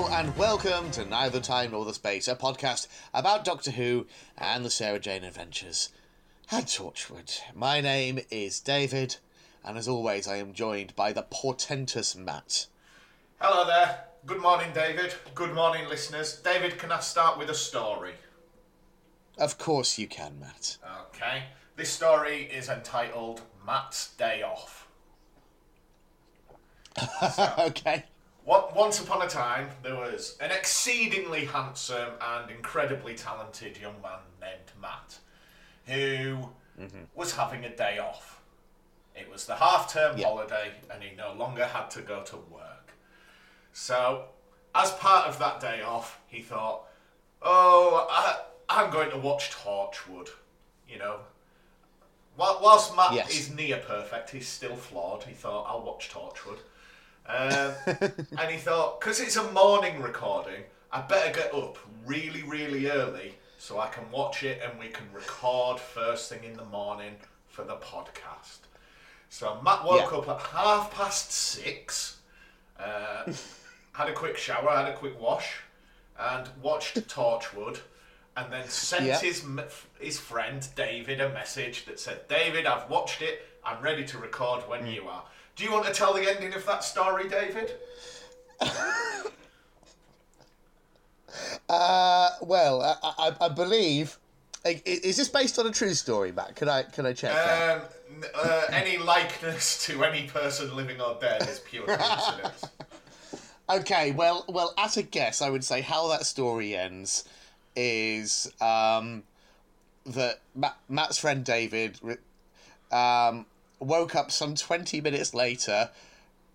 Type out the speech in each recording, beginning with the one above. Hello and welcome to Neither Time Nor The Space, a podcast about Doctor Who and the Sarah Jane Adventures and Torchwood. My name is David, and as always I am joined by the portentous Matt. Hello there. Good morning, David. Good morning, listeners. David, can I start with a story? Of course you can, Matt. Okay. This story is entitled Matt's Day Off. So. Okay. Once upon a time, there was an exceedingly handsome and incredibly talented young man named Matt, who was having a day off. It was the half-term holiday, and he no longer had to go to work. So, as part of that day off, he thought, I'm going to watch Torchwood. You know, whilst Matt is near perfect, he's still flawed. He thought, I'll watch Torchwood. And he thought, because it's a morning recording, I better get up really, really early so I can watch it and we can record first thing in the morning for the podcast. So Matt woke up at 6:30, had a quick shower, had a quick wash, and watched Torchwood, and then sent his friend David a message that said, David, I've watched it, I'm ready to record when you are. Do you want to tell the ending of that story, David? Well, I believe... Is this based on a true story, Matt? Can I check that? Any likeness to any person living or dead is pure coincidence. Okay, well, at a guess, I would say how that story ends is that Matt's friend David... woke up some 20 minutes later,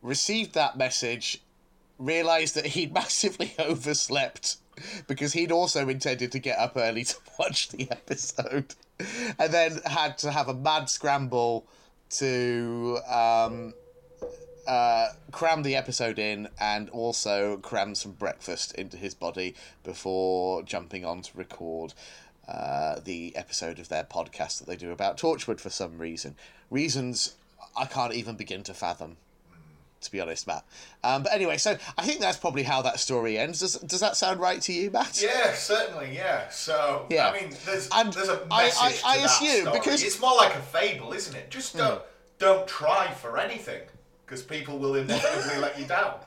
received that message, realised that he'd massively overslept because he'd also intended to get up early to watch the episode, and then had to have a mad scramble to cram the episode in and also cram some breakfast into his body before jumping on to record the episode of their podcast that they do about Torchwood for some reason. Reasons I can't even begin to fathom, to be honest, Matt. But anyway, so I think that's probably how that story ends. Does that sound right to you, Matt? Yeah, certainly, yeah. So, yeah. I mean, there's a message I to assume, that because it's more like a fable, isn't it? Just don't try for anything, because people will inevitably let you down.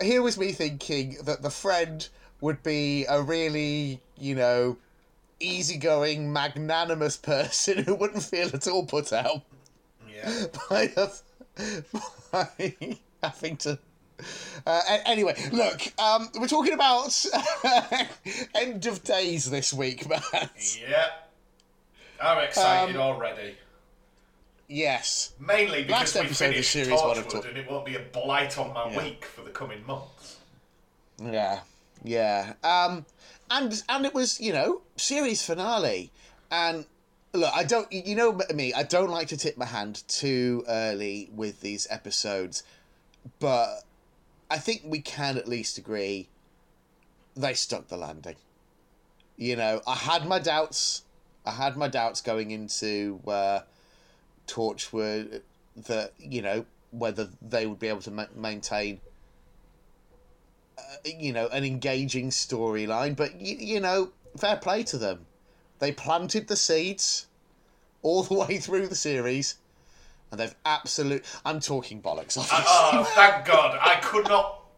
Here was me thinking that the friend would be a really, easygoing, magnanimous person who wouldn't feel at all put out by having to... anyway, look, we're talking about End of Days this week, Matt. Yeah. I'm excited already. Yes. Mainly because we finished Torchwood and it won't be a blight on my week for the coming months. Yeah. Yeah. And it was, series finale. And look, I don't like to tip my hand too early with these episodes, but I think we can at least agree they stuck the landing. I had my doubts going into Torchwood that, whether they would be able to maintain an engaging storyline, but fair play to them. They planted the seeds all the way through the series, and they've I'm talking bollocks, obviously. Oh, thank God. I could not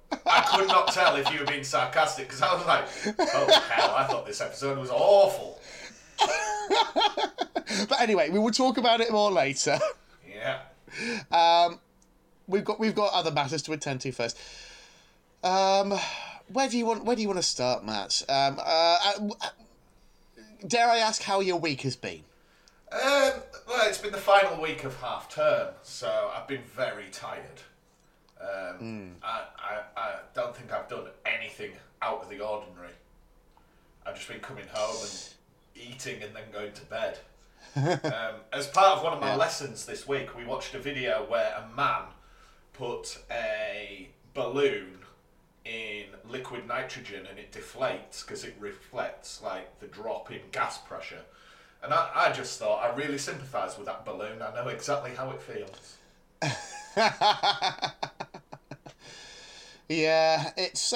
tell if you were being sarcastic, because I was like, oh hell, I thought this episode was awful. But anyway, we will talk about it more later. Yeah. We've got other matters to attend to first. Where do you want to start, Matt? Dare I ask how your week has been? Well, it's been the final week of half term, so I've been very tired. I don't think I've done anything out of the ordinary. I've just been coming home and eating and then going to bed. As part of one of my lessons this week, we watched a video where a man put a balloon in liquid nitrogen and it deflates because it reflects like the drop in gas pressure. And I just thought, I really sympathise with that balloon. I know exactly how it feels. Yeah, it's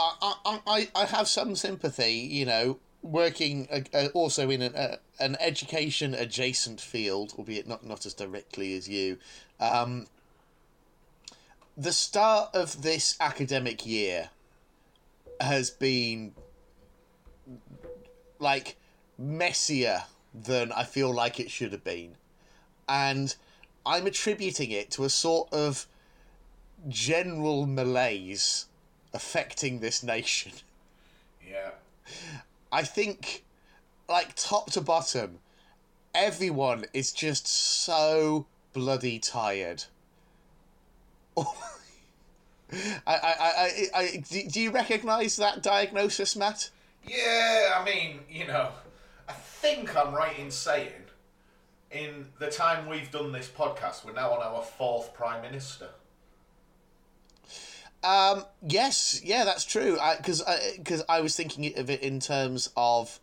I have some sympathy, you know, working also in an education adjacent field, albeit not as directly as you. The start of this academic year has been like messier than I feel like it should have been, and I'm attributing it to a sort of general malaise affecting this nation. Yeah, I think, like, top to bottom, everyone is just so bloody tired. I do you recognise that diagnosis, Matt? Yeah, I mean, you know, I think I'm right in saying, in the time we've done this podcast, we're now on our fourth Prime Minister. Yes, yeah, that's true. Because I was thinking of it in terms of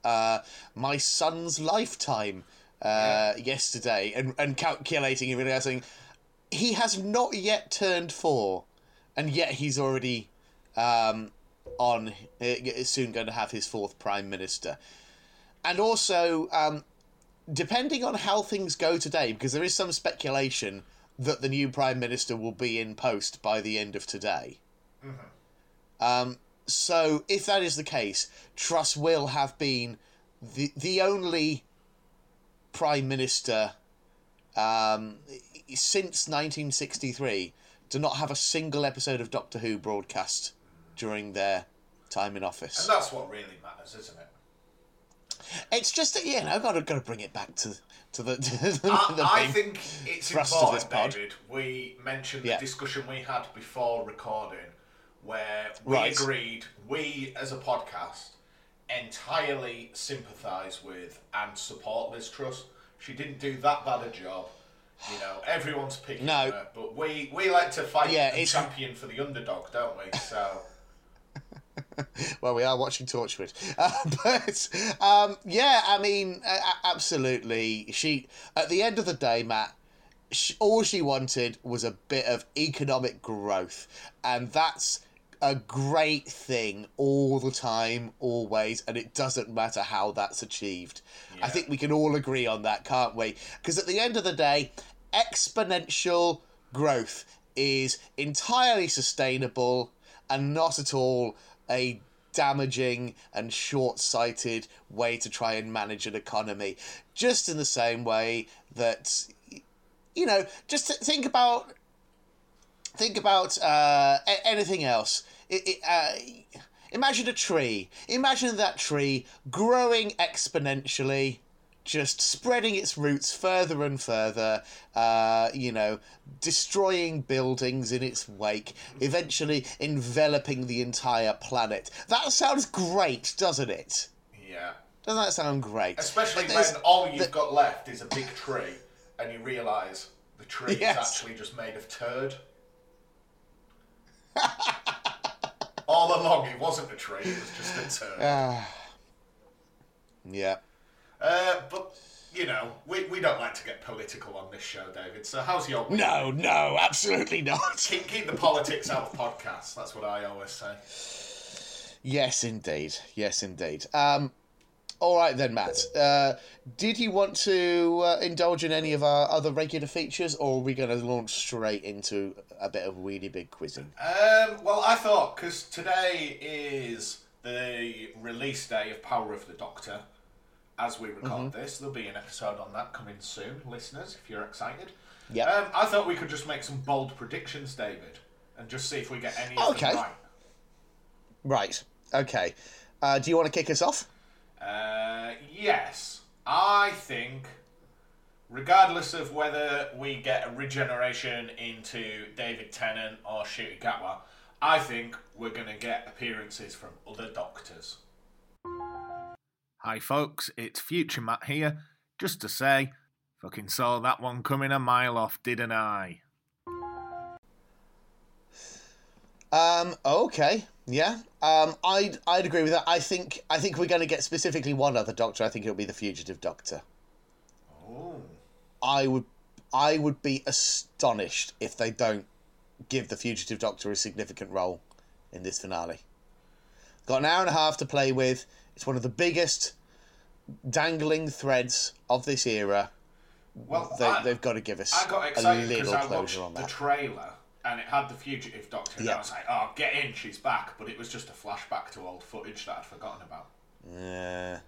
my son's lifetime yesterday, and calculating and realising he has not yet turned 4, and yet he's already soon going to have his fourth Prime Minister. And also, depending on how things go today, because there is some speculation that the new Prime Minister will be in post by the end of today. Mm-hmm. So if that is the case, Truss will have been the only Prime Minister since 1963 to not have a single episode of Doctor Who broadcast during their time in office. And that's what really matters, isn't it? It's just that, yeah, I've got to bring it back to the I think it's important, David, we mentioned the discussion we had before recording, where we agreed we, as a podcast, entirely sympathise with and support Liz Truss. She didn't do that bad a job. You know, everyone's picking her, but we like to fight and champion for the underdog, don't we? So... Well, we are watching Torchwood, I mean, absolutely. She, at the end of the day, Matt, all she wanted was a bit of economic growth, and that's a great thing all the time, always, and it doesn't matter how that's achieved. Yeah. I think we can all agree on that, can't we? Because at the end of the day, exponential growth is entirely sustainable and not at all a damaging and short-sighted way to try and manage an economy. Just in the same way that, you know, just think about anything else. Imagine a tree. Imagine that tree growing exponentially, just spreading its roots further and further, you know, destroying buildings in its wake, eventually enveloping the entire planet. That sounds great, doesn't it? Yeah. Doesn't that sound great? Especially when all you've got left is a big tree, and you realise the tree is actually just made of turd. All along, it wasn't a tree, it was just a turd. Yeah. But, you know, we don't like to get political on this show, David, so how's your week? No, absolutely not. Keep the politics out of podcasts, that's what I always say. Yes, indeed. All right then, Matt. Did you want to indulge in any of our other regular features, or are we going to launch straight into a bit of weedy big quizzing? Well, I thought, because today is the release day of Power of the Doctor, as we record this, there'll be an episode on that coming soon, listeners, if you're excited. Yeah. I thought we could just make some bold predictions, David, and just see if we get any of them right. Right. Okay. Do you want to kick us off? Yes. I think, regardless of whether we get a regeneration into David Tennant or Ncuti Gatwa, I think we're going to get appearances from other Doctors. Hi folks, it's Future Matt here, just to say, fucking saw that one coming a mile off, didn't I? Okay, yeah, I'd agree with that. I think we're going to get specifically one other Doctor. I think it'll be the Fugitive Doctor. Oh. I would be astonished if they don't give the Fugitive Doctor a significant role in this finale. Got an hour and a half to play with. It's one of the biggest dangling threads of this era. Well, they've got to give us a little closure on that. I watched the trailer and it had the Fugitive Doctor, and I was like, oh, get in, she's back. But it was just a flashback to old footage that I'd forgotten about. Yeah.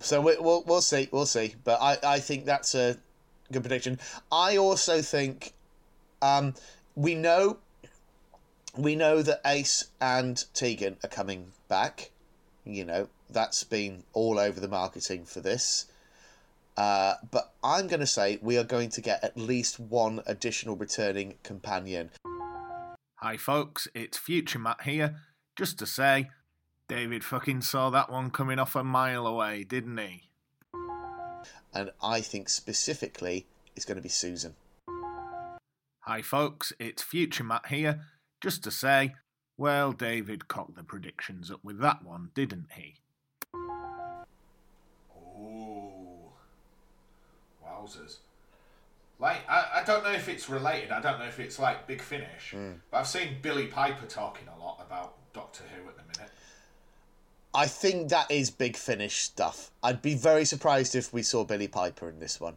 So we'll see. But I think that's a good prediction. I also think we know that Ace and Tegan are coming back. You know, that's been all over the marketing for this. But I'm going to say we are going to get at least one additional returning companion. Hi folks, it's Future Matt here. Just to say, David fucking saw that one coming off a mile away, didn't he? And I think specifically it's going to be Susan. Hi folks, it's Future Matt here. Just to say, well, David cocked the predictions up with that one, didn't he? Like, I don't know if it's related, I don't know if it's like Big Finish, but I've seen Billy Piper talking a lot about Doctor Who at the minute. I think that is Big Finish stuff. I'd be very surprised if we saw Billy Piper in this one.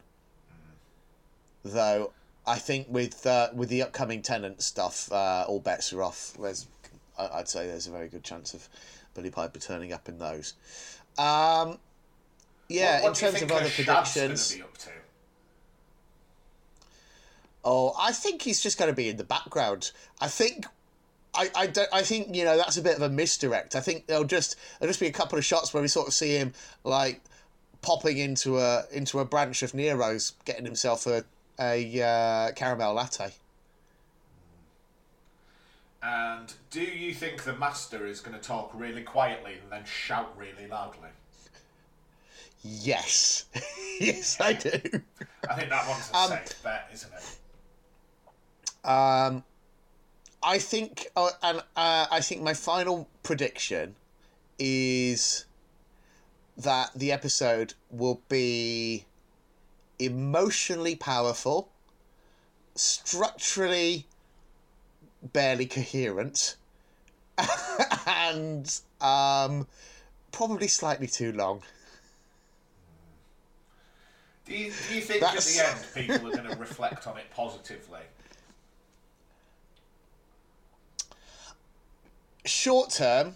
Though, I think with the upcoming Tennant stuff, all bets are off. I'd say there's a very good chance of Billy Piper turning up in those. What in terms of other predictions... Be up to? Oh, I think he's just going to be in the background. I think you know, that's a bit of a misdirect. I think there'll just be a couple of shots where we sort of see him like popping into a branch of Nero's, getting himself a caramel latte. And do you think the Master is going to talk really quietly and then shout really loudly? Yes. Yes, I do. I think that one's a safe bet, isn't it? I think my final prediction is that the episode will be emotionally powerful, structurally barely coherent, and probably slightly too long. Do you think at the end people are going to reflect on it positively? Short term,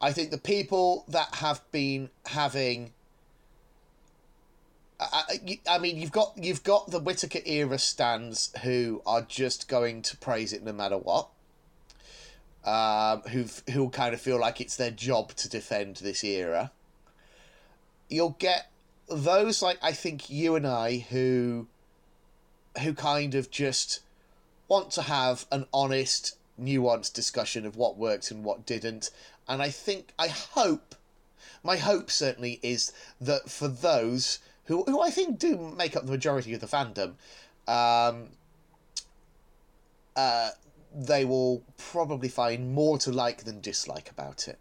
I think the people that have been having... I mean, you've got the Whittaker era stands who are just going to praise it no matter what. Who kind of feel like it's their job to defend this era. You'll get those, like, I think you and I, who kind of just want to have an honest, nuanced discussion of what worked and what didn't. And my hope certainly is that for those who I think do make up the majority of the fandom, they will probably find more to like than dislike about it.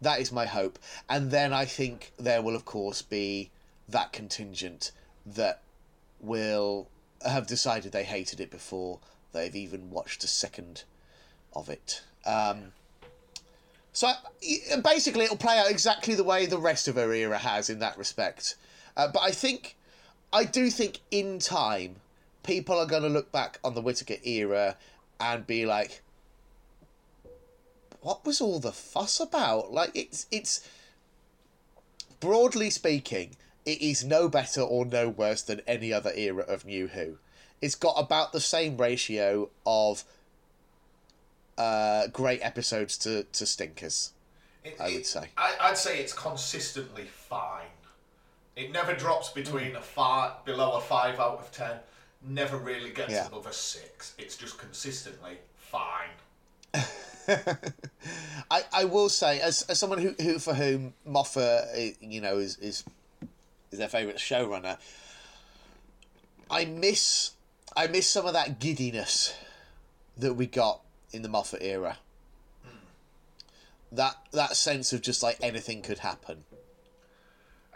That is my hope. And then I think there will, of course, be that contingent that will have decided they hated it before they've even watched a second of it. So basically it'll play out exactly the way the rest of her era has in that respect. But I do think in time, people are going to look back on the Whittaker era and be like, what was all the fuss about? Like, it's broadly speaking, it is no better or no worse than any other era of New Who. It's got about the same ratio of great episodes to stinkers, I would say. I'd say it's consistently fine. It never drops between below a 5 out of 10, never really gets above a 6. It's just consistently fine. I will say, as someone who for whom Moffat, you know, is their favourite showrunner, I miss some of that giddiness that we got in the Moffat era. That sense of just like anything could happen.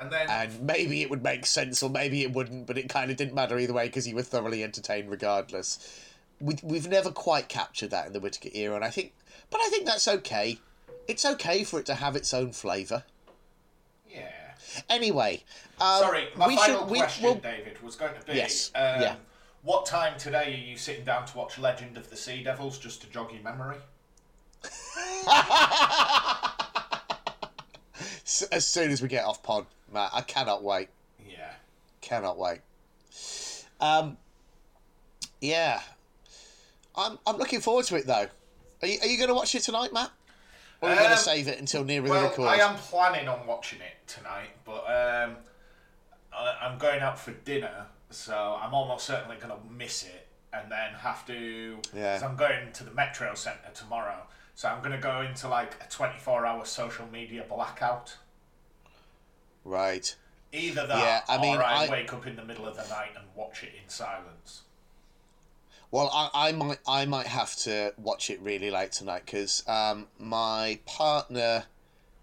And then, and maybe it would make sense or maybe it wouldn't, but it kind of didn't matter either way because you were thoroughly entertained regardless. We've never quite captured that in the Whittaker era, and I think that's okay. It's okay for it to have its own flavour. Yeah. Anyway, sorry, my final question, David, was going to be, yes, what time today are you sitting down to watch Legend of the Sea Devils just to jog your memory? As soon as we get off pod, Matt, I cannot wait. Yeah. Cannot wait. Yeah. I'm looking forward to it, though. Are you going to watch it tonight, Matt? Or are you going to save it until nearer the record? I am planning on watching it tonight, but I'm going out for dinner, so I'm almost certainly going to miss it and then have to... Yeah. Because I'm going to the Metro Centre tomorrow, so I'm going to go into, like, a 24-hour social media blackout. Right. Either that, yeah, I wake up in the middle of the night and watch it in silence. Well, I might have to watch it really late tonight because my partner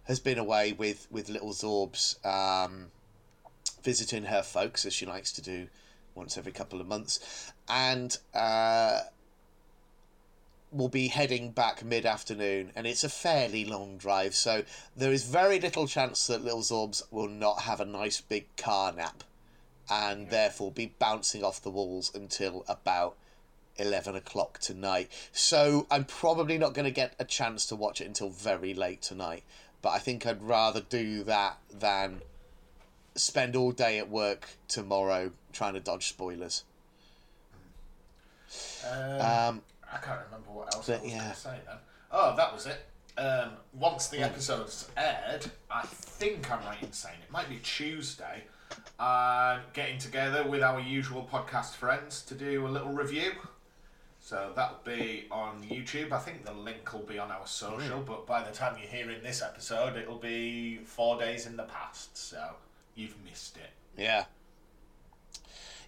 has been away with little Zorbs, visiting her folks, as she likes to do once every couple of months, and we'll be heading back mid-afternoon, and it's a fairly long drive, so there is very little chance that little Zorbs will not have a nice big car nap and therefore be bouncing off the walls until about 11 o'clock tonight, so I'm probably not going to get a chance to watch it until very late tonight, but I think I'd rather do that than spend all day at work tomorrow trying to dodge spoilers. I can't remember what else I was going to say then. Oh, that was it. Once the episode's aired, I think I'm right in saying it might be Tuesday, I'm getting together with our usual podcast friends to do a little review. So that'll be on YouTube. I think the link will be on our social, but by the time you're hearing this episode, it'll be 4 days in the past, so you've missed it. Yeah.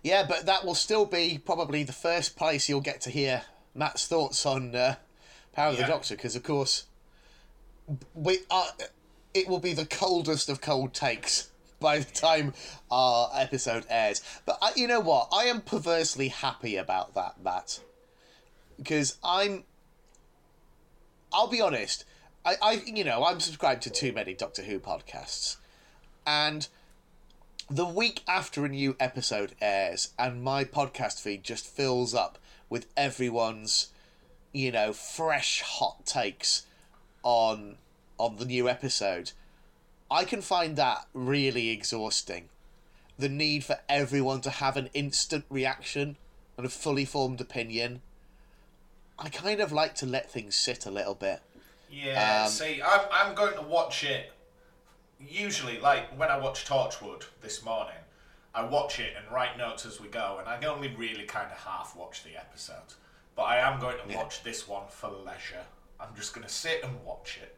Yeah, but that will still be probably the first place you'll get to hear Matt's thoughts on Power of the Doctor, because, of course, it will be the coldest of cold takes by the time our episode airs. But you know what? I am perversely happy about that, Matt. Because I'll be honest, I'm subscribed to too many Doctor Who podcasts. And the week after a new episode airs and my podcast feed just fills up with everyone's, fresh hot takes on the new episode, I can find that really exhausting. The need for everyone to have an instant reaction and a fully formed opinion. I kind of like to let things sit a little bit. Yeah, I'm going to watch it. Usually, like when I watch Torchwood this morning, I watch it and write notes as we go, and I only really kind of half watch the episode. But I am going to watch this one for leisure. I'm just going to sit and watch it.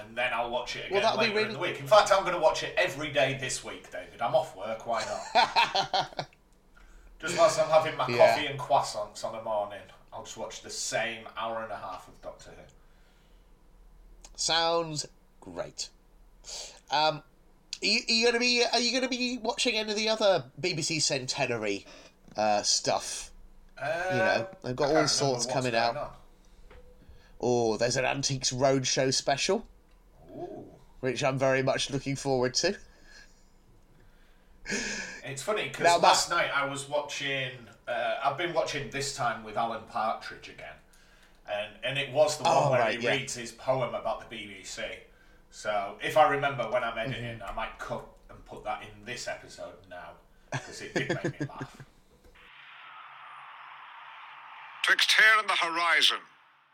And then I'll watch it again later in the week. In fact, I'm going to watch it every day this week, David. I'm off work, why not? Just whilst I'm having my coffee and croissants on the morning, I'll just watch the same hour and a half of Doctor Who. Sounds great. Are you going to be watching any of the other BBC Centenary stuff? They've got all sorts coming out. Oh, there's an Antiques Roadshow special, which I'm very much looking forward to. It's funny, because last night I was watching... I've been watching This Time with Alan Partridge again. And it was the one where he reads his poem about the BBC. So if I remember when I'm editing, I might cut and put that in this episode now, because it did make me laugh. Twixt here and the horizon,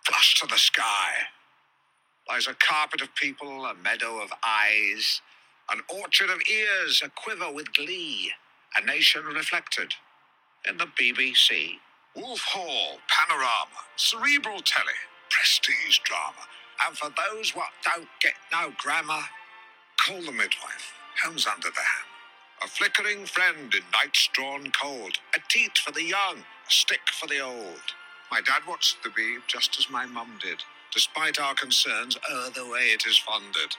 flush to the sky, lies a carpet of people, a meadow of eyes, an orchard of ears a-quiver with glee, a nation reflected in the BBC. Wolf Hall, panorama, cerebral telly, prestige drama, and for those what don't get no grammar, call the midwife, home's under the ham. A flickering friend in night's drawn cold, a teat for the young, a stick for the old. My dad watched the Bee just as my mum did, despite our concerns o'er the way it is funded.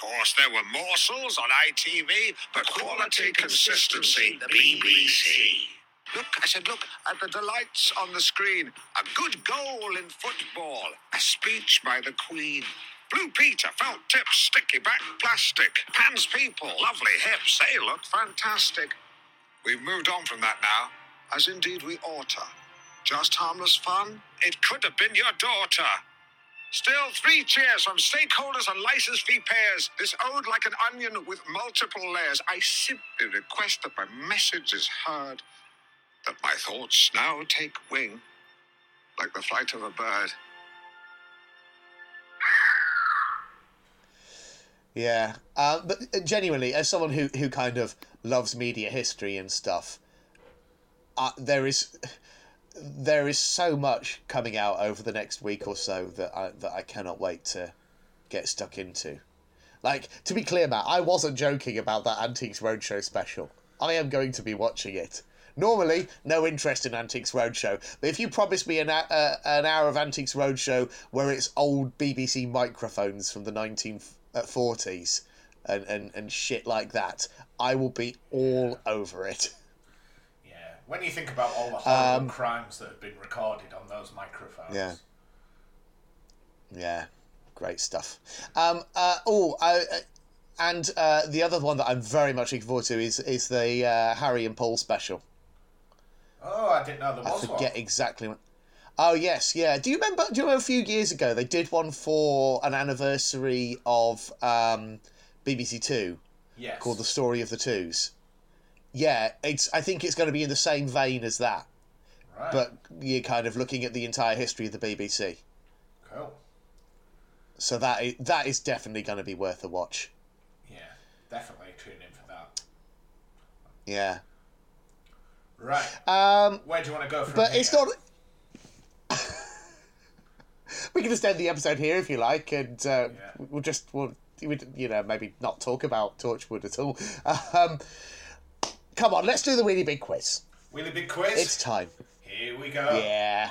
course, there were morsels on ITV, but quality, consistency, the BBC. Look at the delights on the screen. A good goal in football. A speech by the Queen. Blue Peter, felt tips, sticky back, plastic. Pans people, lovely hips, they look fantastic. We've moved on from that now, as indeed we oughta. Just harmless fun? It could have been your daughter. Still, 3 cheers from stakeholders and licence fee payers. This ode like an onion with multiple layers. I simply request that my message is heard, that my thoughts now take wing, like the flight of a bird. Yeah, but genuinely, as someone who kind of loves media history and stuff, there is so much coming out over the next week or so that I cannot wait to get stuck into. Like, to be clear, Matt, I wasn't joking about that Antiques Roadshow special. I am going to be watching it. Normally, no interest in Antiques Roadshow, but if you promise me an hour of Antiques Roadshow where it's old BBC microphones from the 1940s and shit like that, I will be all over it. Yeah, when you think about all the horrible crimes that have been recorded on those microphones. Yeah, great stuff. The other one that I'm very much looking forward to is the Harry and Paul special. Oh, I didn't know there was one. I forget exactly when. Oh, yes, yeah. Do you remember a few years ago they did one for an anniversary of BBC Two, yes, called The Story of the Twos? Yeah, I think it's going to be in the same vein as that. Right. But you're kind of looking at the entire history of the BBC. Cool. So that is definitely going to be worth a watch. Yeah, definitely tune in for that. Yeah. Right. Where do you want to go from here? But it's not... We can just end the episode here if you like, and we'll maybe not talk about Torchwood at all. Come on, let's do the Wheelie Big Quiz. Wheelie Big Quiz? It's time. Here we go. Yeah.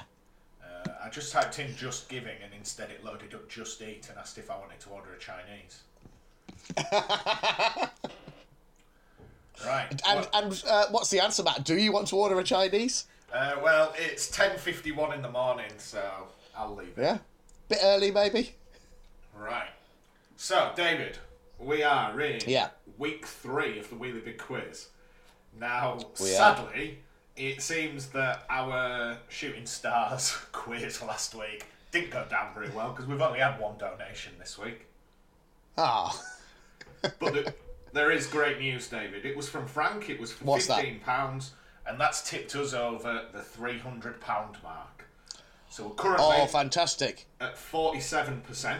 I just typed in Just Giving, and instead it loaded up Just Eat and asked if I wanted to order a Chinese. Right. And what's the answer, Matt? Do you want to order a Chinese? Well, it's 10:51 in the morning, so... I'll leave it. Yeah, bit early maybe. Right. So, David, we are in week 3 of the Wheelie Big Quiz. Now, it seems that our Shooting Stars quiz last week didn't go down very well because we've only had one donation this week. Ah. Oh. But there is great news, David. It was from Frank. It was for £15, and that's tipped us over the £300 mark. So we're currently fantastic at 47%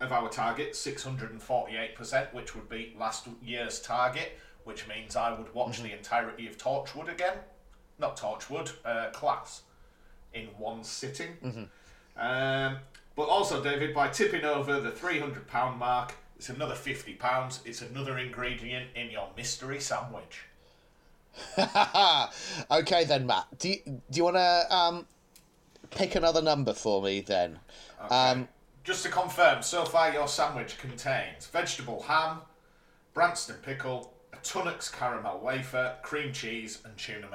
of our target, 648%, which would be last year's target, which means I would watch the entirety of Torchwood again. Not Torchwood, Class, in one sitting. Mm-hmm. But also, David, by tipping over the £300 mark, it's another £50. It's another ingredient in your mystery sandwich. Okay then, Matt. Do you want to... pick another number for me then. Okay. Just to confirm, so far your sandwich contains vegetable ham, Branston pickle, a Tunnocks caramel wafer, cream cheese and tuna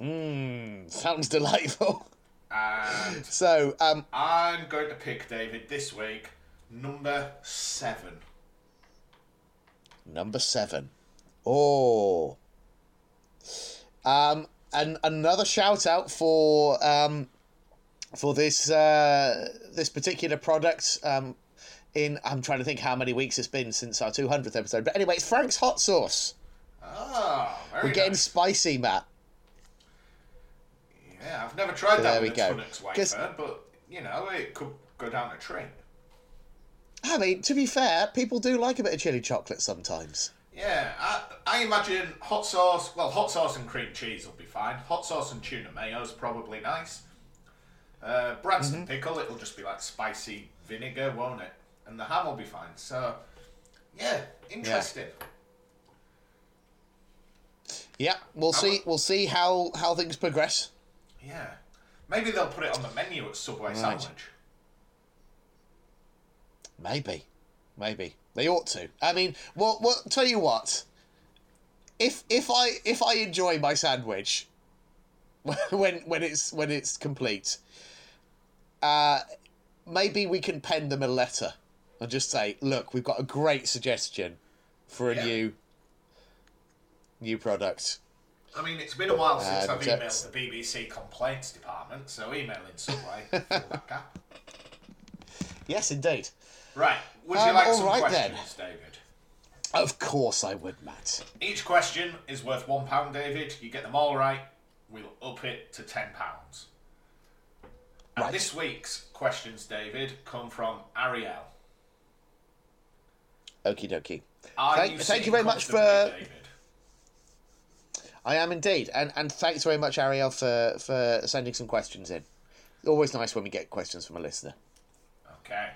mayonnaise. Sounds delightful. And so I'm going to pick, David, this week, number 7. Number 7. Oh. And another shout out for this this particular product. I'm trying to think how many weeks it's been since our 200th episode. But anyway, it's Frank's hot sauce. Oh, very nice. We're getting spicy, Matt. Yeah, I've never tried that with a Tunnocks wafer, but it could go down a treat. I mean, to be fair, people do like a bit of chili chocolate sometimes. Yeah, I imagine hot sauce and cream cheese will be fine. Hot sauce and tuna mayo is probably nice. Branston pickle, it'll just be like spicy vinegar, won't it? And the ham will be fine. So, yeah, interesting. Yeah, we'll see how things progress. Yeah. Maybe they'll put it on the menu at Subway Sandwich. Maybe. Maybe they ought to. I mean, well, tell you what. If I enjoy my sandwich, when it's complete, maybe we can pen them a letter and just say, look, we've got a great suggestion for a new product. I mean, it's been a while since I've emailed the BBC complaints department, so email in some way to fill that gap. Yes, indeed. Right. Would you like some questions, then, David? Of course I would, Matt. Each question is worth £1, David. You get them all right, we'll up it to £10. And this week's questions, David, come from Ariel. Okie dokie. Thank you very much for... David? I am indeed. And thanks very much, Ariel, for sending some questions in. Always nice when we get questions from a listener. Okay.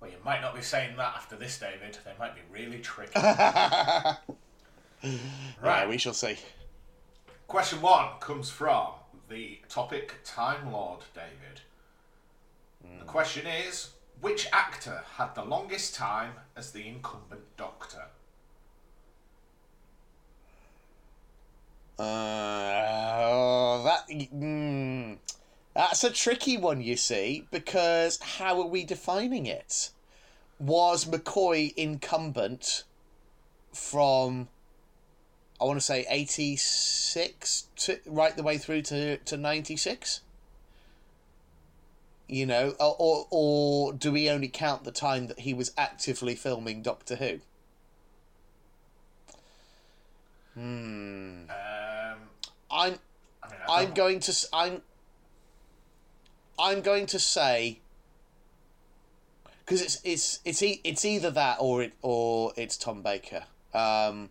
Well, you might not be saying that after this, David. They might be really tricky. Right. Yeah, we shall see. Question one comes from the topic Time Lord, David. The question is, which actor had the longest time as the incumbent Doctor? That's a tricky one, you see, because how are we defining it? Was McCoy incumbent from, I want to say, 86 to right the way through to 96? You know, or do we only count the time that he was actively filming Doctor Who? I'm going to say, because it's either that or it's Tom Baker. So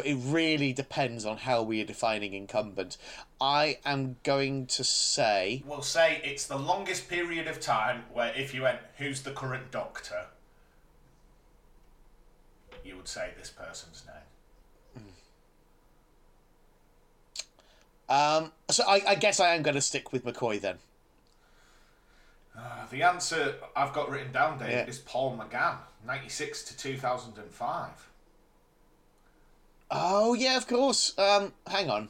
it really depends on how we are defining incumbent. I am going to say... We'll say it's the longest period of time where if you went, who's the current Doctor? You would say this person's name. So I guess I am going to stick with McCoy then. The answer I've got written down, Dave, is Paul McGann, 96 to 2005. Oh, yeah, of course. Hang on.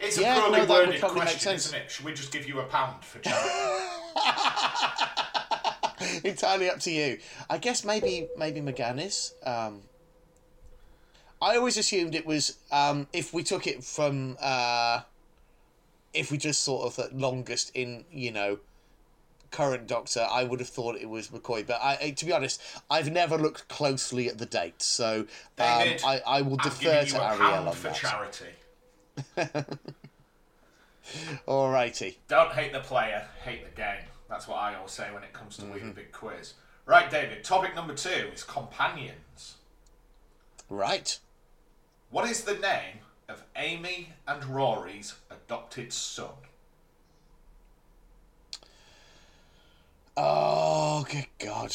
It's a poorly worded question, isn't it? Should we just give you £1 for charity? Entirely up to you. I guess maybe McGann is. I always assumed it was, if we took it from, if we just sort of the longest in, you know, current Doctor, I would have thought it was McCoy, but to be honest, I've never looked closely at the date, so David, I will defer to Ariel on for that. Charity. Alrighty. Don't hate the player, hate the game. That's what I always say when it comes to winning a big quiz. Right, David, topic number 2 is companions. Right. What is the name of Amy and Rory's adopted son? Oh, good God.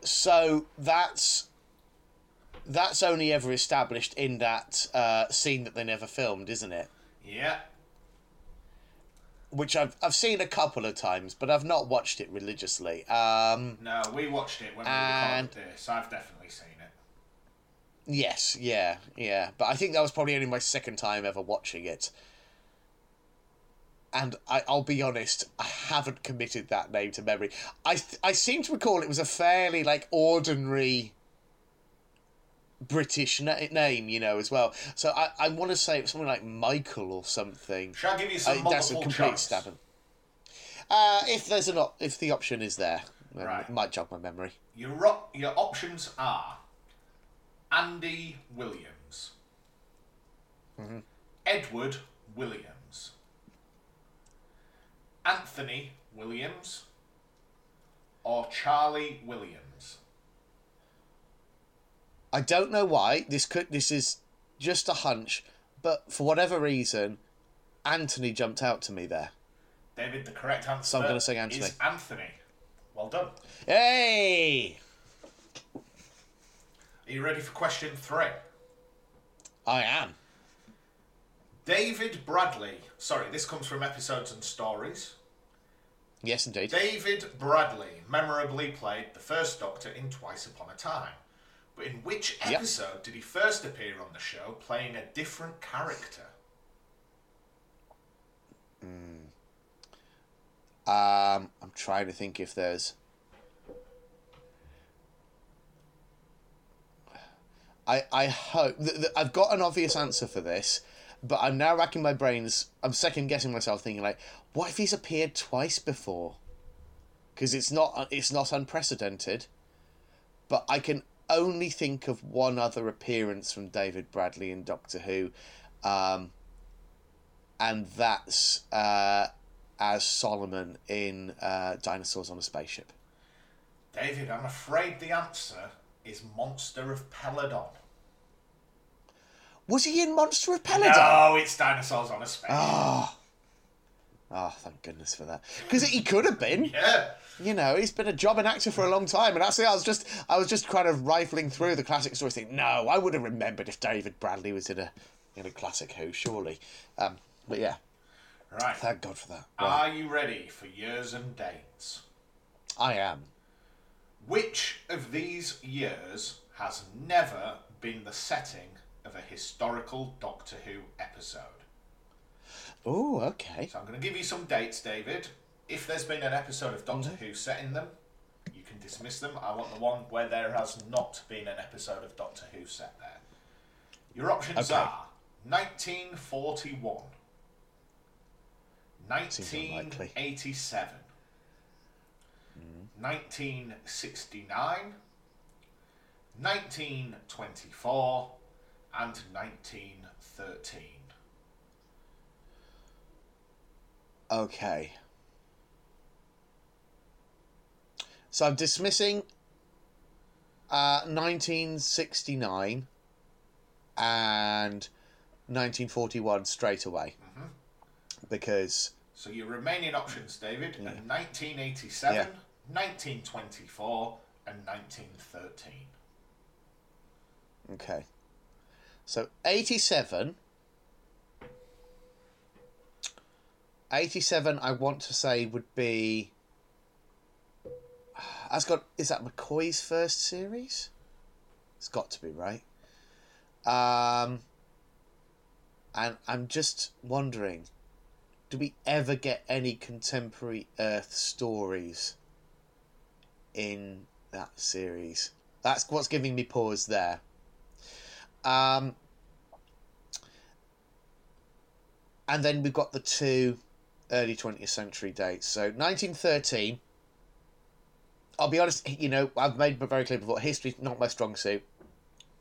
So that's only ever established in that scene that they never filmed, isn't it? Yeah. Which I've seen a couple of times, but I've not watched it religiously. No, we watched it when we recorded this. I've definitely seen it. Yes, yeah. But I think that was probably only my second time ever watching it. And I'll be honest, I haven't committed that name to memory. I seem to recall it was a fairly, like, ordinary British name, you know, as well. So I want to say it was something like Michael or something. Shall I give you some multiple choice? That's a complete stab. If the option is there, right. It might jog my memory. Your options are Andy Williams, Edward Williams, Anthony Williams or Charlie Williams? I don't know why. This is just a hunch, but for whatever reason, Anthony jumped out to me there. David, the correct answer so I'm gonna say Anthony. Is Anthony. Well done. Hey! Are you ready for question 3? I am. David Bradley. Sorry, this comes from Episodes and Stories. Yes, indeed. David Bradley memorably played the first Doctor in Twice Upon a Time. But in which episode did he first appear on the show playing a different character? I'm trying to think if there's... I hope... I've got an obvious answer for this, but I'm now racking my brains. I'm second-guessing myself, thinking, like, what if he's appeared twice before? Because it's not unprecedented. But I can only think of one other appearance from David Bradley in Doctor Who, and that's as Solomon in Dinosaurs on a Spaceship. David, I'm afraid the answer is Monster of Peladon. Was he in Monster of Peladon? No, it's Dinosaurs on a Spaceship. Oh, thank goodness for that. Because he could have been. Yeah. You know, he's been a jobbing actor for a long time. And actually, I was just kind of rifling through the classic stories thinking, no, I would have remembered if David Bradley was in a classic Who, surely. But yeah. Right. Thank God for that. Right. Are you ready for years and dates? I am. Which of these years has never been the setting of a historical Doctor Who episode? Oh, okay. So I'm going to give you some dates, David. If there's been an episode of Doctor Who set in them, you can dismiss them. I want the one where there has not been an episode of Doctor Who set there. Your options are 1941, 1987, 1969, 1924, and 1913. Okay. So I'm dismissing 1969 and 1941 straight away. Mm-hmm. Because... So your remaining options, David, are 1987, 1924 and 1913. Okay. So 87 I want to say would be... Is that McCoy's first series? It's got to be, right? And I'm just wondering, do we ever get any contemporary Earth stories in that series? That's what's giving me pause there. And then we've got the two early 20th century dates. So 1913... I'll be honest, you know, I've made it very clear before, history's not my strong suit.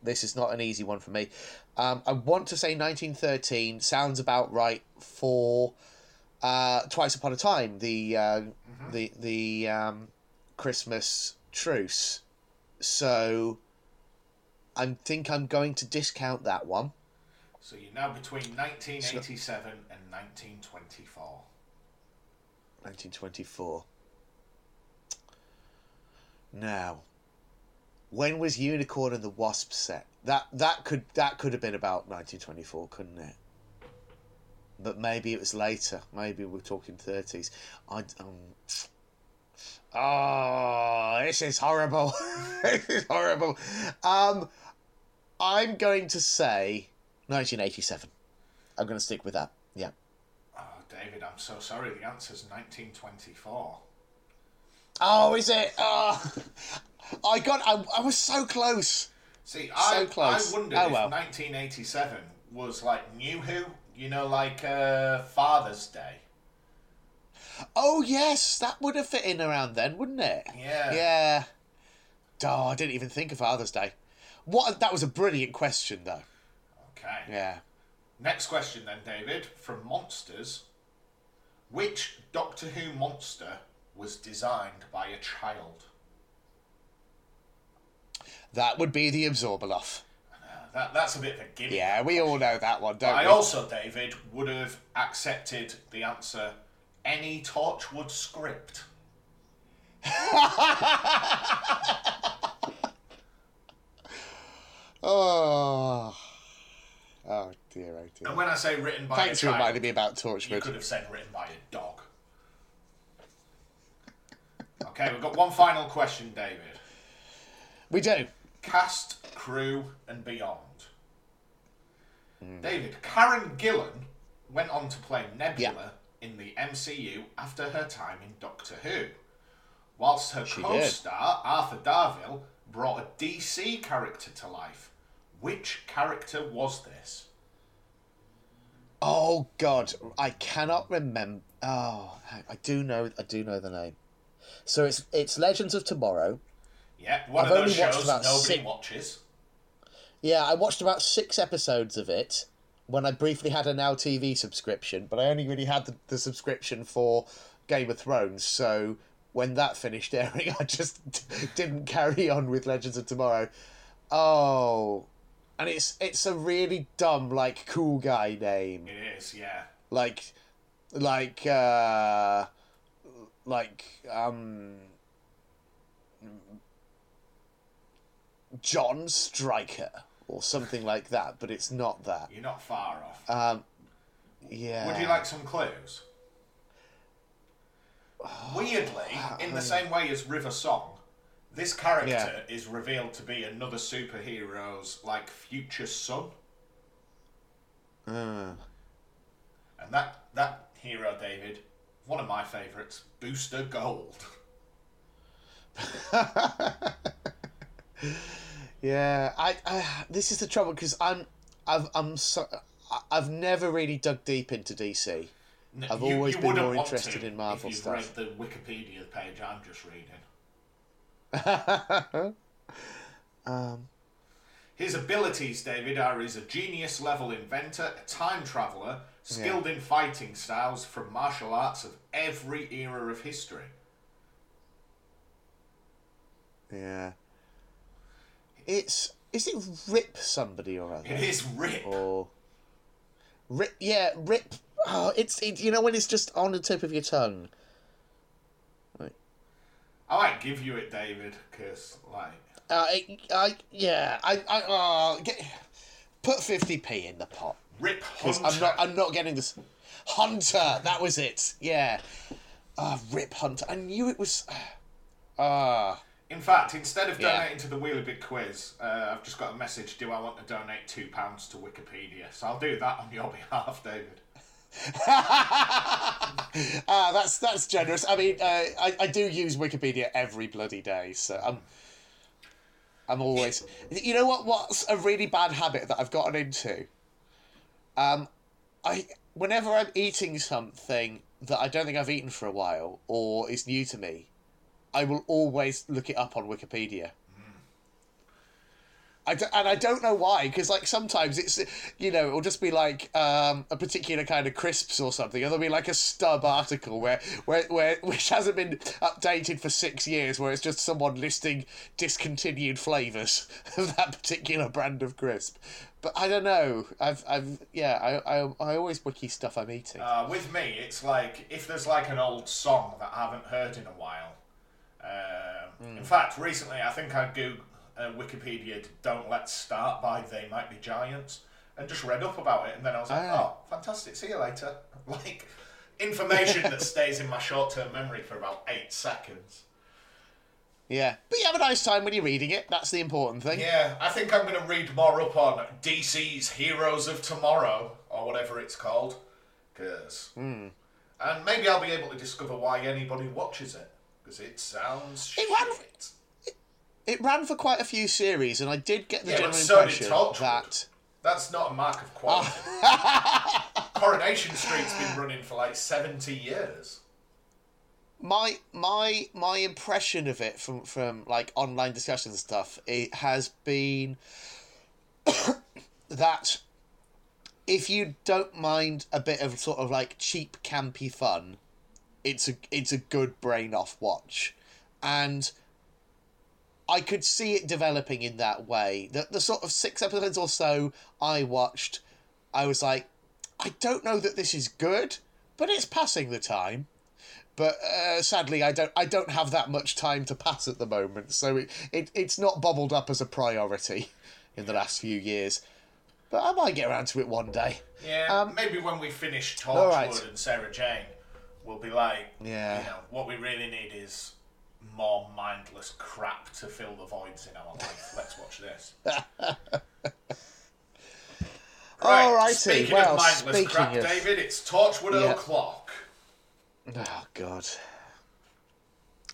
This is not an easy one for me. I want to say 1913 sounds about right for Twice Upon a Time, the Christmas truce. So I think I'm going to discount that one. So you're now between 1987 and 1924. 1924. Now, when was Unicorn and the Wasp set? That could have been about 1924, couldn't it? But maybe it was later. Maybe we're talking 30s. This is horrible. This is horrible. I'm going to say 1987. I'm going to stick with that. Yeah. Oh, David, I'm so sorry. The answer's 1924. Oh, is it? Oh, I was so close. See, I wondered if 1987 was like New Who, you know, like Father's Day. Oh, yes, that would have fit in around then, wouldn't it? Yeah. Yeah. Oh, I didn't even think of Father's Day. That was a brilliant question, though. Okay. Yeah. Next question then, David, from Monsters. Which Doctor Who monster was designed by a child? That would be the Absorbaloff. That's a bit of a gimme. Yeah, we all know that one, don't we? I also, David, would have accepted the answer, any Torchwood script. Oh, dear, oh, dear. And when I say written by a child... Thanks for reminding me about Torchwood. You could have said written by a dog. Okay, we've got one final question, David. We do. Cast, crew, and beyond. Mm. David, Karen Gillan went on to play Nebula in the MCU after her time in Doctor Who, whilst her co-star, Arthur Darvill, brought a DC character to life. Which character was this? Oh, God. I cannot remember. Oh, I do know the name. So it's Legends of Tomorrow. Yeah, one of those shows nobody watches. Yeah, I watched about 6 episodes of it when I briefly had a Now TV subscription, but I only really had the subscription for Game of Thrones, so when that finished airing, I just didn't carry on with Legends of Tomorrow. Oh, and it's a really dumb, like, cool guy name. It is, yeah. John Stryker or something like that, but it's not that. You're not far off. Yeah. Would you like some clues? Weirdly, in the same way as River Song, this character is revealed to be another superhero's, like, future son. And that hero, David, one of my favourites, Booster Gold. Yeah, I this is the trouble because I've never really dug deep into DC. No, I've always been more interested in Marvel stuff. If you've read the Wikipedia page I'm just reading. His abilities, David, are he's a genius level inventor, a time traveller, skilled in fighting styles from martial arts of every era of history. Yeah. Is it Rip somebody or other? It is Rip. Or Rip, yeah, Rip. Oh, you know when it's just on the tip of your tongue. Right. I might give you it, David, because put 50p in the pot. Rip Hunter. I'm not getting this. Hunter, that was it. Yeah. Rip Hunter. I knew it was. In fact, instead of donating to the Wheelie Big Quiz, I've just got a message, do I want to donate £2 to Wikipedia? So I'll do that on your behalf, David. That's generous. I mean, I do use Wikipedia every bloody day, so I'm always... You know what? What's a really bad habit that I've gotten into? Whenever I'm eating something that I don't think I've eaten for a while or is new to me, I will always look it up on Wikipedia. I don't know why, because like sometimes it's, you know, it'll just be like a particular kind of crisps or something, or there'll be like a stub article which hasn't been updated for 6 years, where it's just someone listing discontinued flavours of that particular brand of crisp. But I don't know. I always wiki stuff I'm eating. With me, it's like if there's like an old song that I haven't heard in a while. In fact, recently I think I Googled Wikipedia Don't Let's Start by They Might Be Giants and just read up about it, and then I was like, fantastic, see you later. Like, information that stays in my short-term memory for about 8 seconds. Yeah, but you have a nice time when you're reading it, that's the important thing. Yeah, I think I'm going to read more up on DC's Heroes of Tomorrow, or whatever it's called, and maybe I'll be able to discover why anybody watches it. Because it sounds it ran for quite a few series, and I did get the general impression that... That's not a mark of quality. Coronation Street's been running for like 70 years. My impression of it from like online discussions and stuff, it has been that if you don't mind a bit of sort of like cheap, campy fun... It's a good brain off watch, and I could see it developing in that way. The sort of 6 episodes or so I watched, I was like, I don't know that this is good, but it's passing the time. But sadly, I don't have that much time to pass at the moment, so it's not bubbled up as a priority in the last few years. But I might get around to it one day. Yeah, maybe when we finish Torchwood and Sarah Jane. We'll be like, you know, what we really need is more mindless crap to fill the voids in our life. Let's watch this. Right, alrighty. Speaking of mindless crap, David, it's Torchwood o'clock. Oh, God.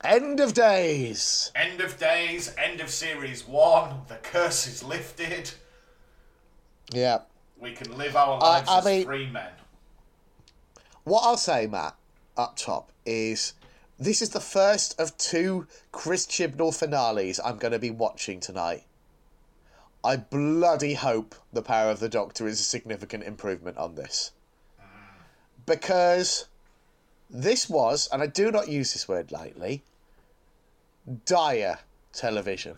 End of days. End of days. End of series one. The curse is lifted. Yeah. We can live our lives as free men. What I'll say, Matt, up top, is this is the first of two Chris Chibnall finales I'm going to be watching tonight. I bloody hope The Power of the Doctor is a significant improvement on this. Because this was, and I do not use this word lightly, dire television.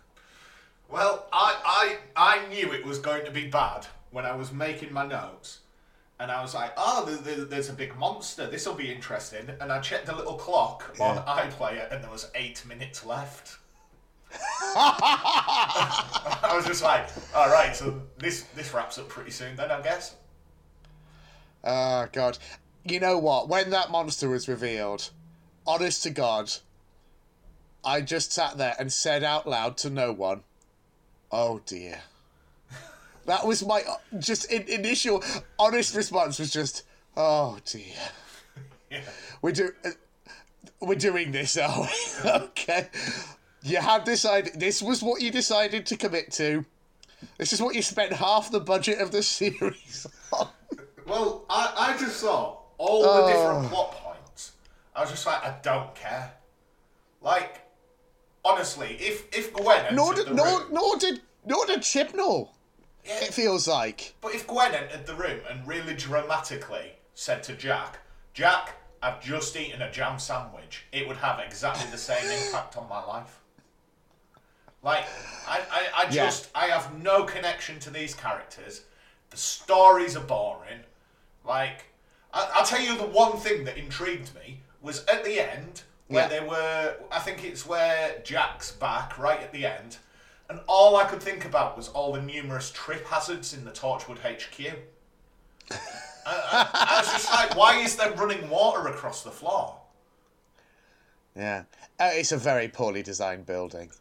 Well, I knew it was going to be bad when I was making my notes. And I was like, there's a big monster. This will be interesting. And I checked the little clock on iPlayer and there was 8 minutes left. I was just like, all right, so this wraps up pretty soon then, I guess. Oh, God. You know what? When that monster was revealed, honest to God, I just sat there and said out loud to no one, oh, dear. That was my just initial honest response was just, oh dear, we're doing this, are we? Okay, you had decided this was what you decided to commit to. This is what you spent half the budget of the series on. Well, I just saw all the different plot points. I was just like, I don't care. Like, honestly, if Gwen nor did Chibnall. Yeah. It feels like. But if Gwen entered the room and really dramatically said to Jack, Jack, I've just eaten a jam sandwich, it would have exactly the same impact on my life. Like, I have no connection to these characters. The stories are boring. Like, I'll tell you the one thing that intrigued me was at the end, where they were, I think it's where Jack's back, right at the end, and all I could think about was all the numerous trip hazards in the Torchwood HQ. I was just like, why is there running water across the floor? Yeah. It's a very poorly designed building.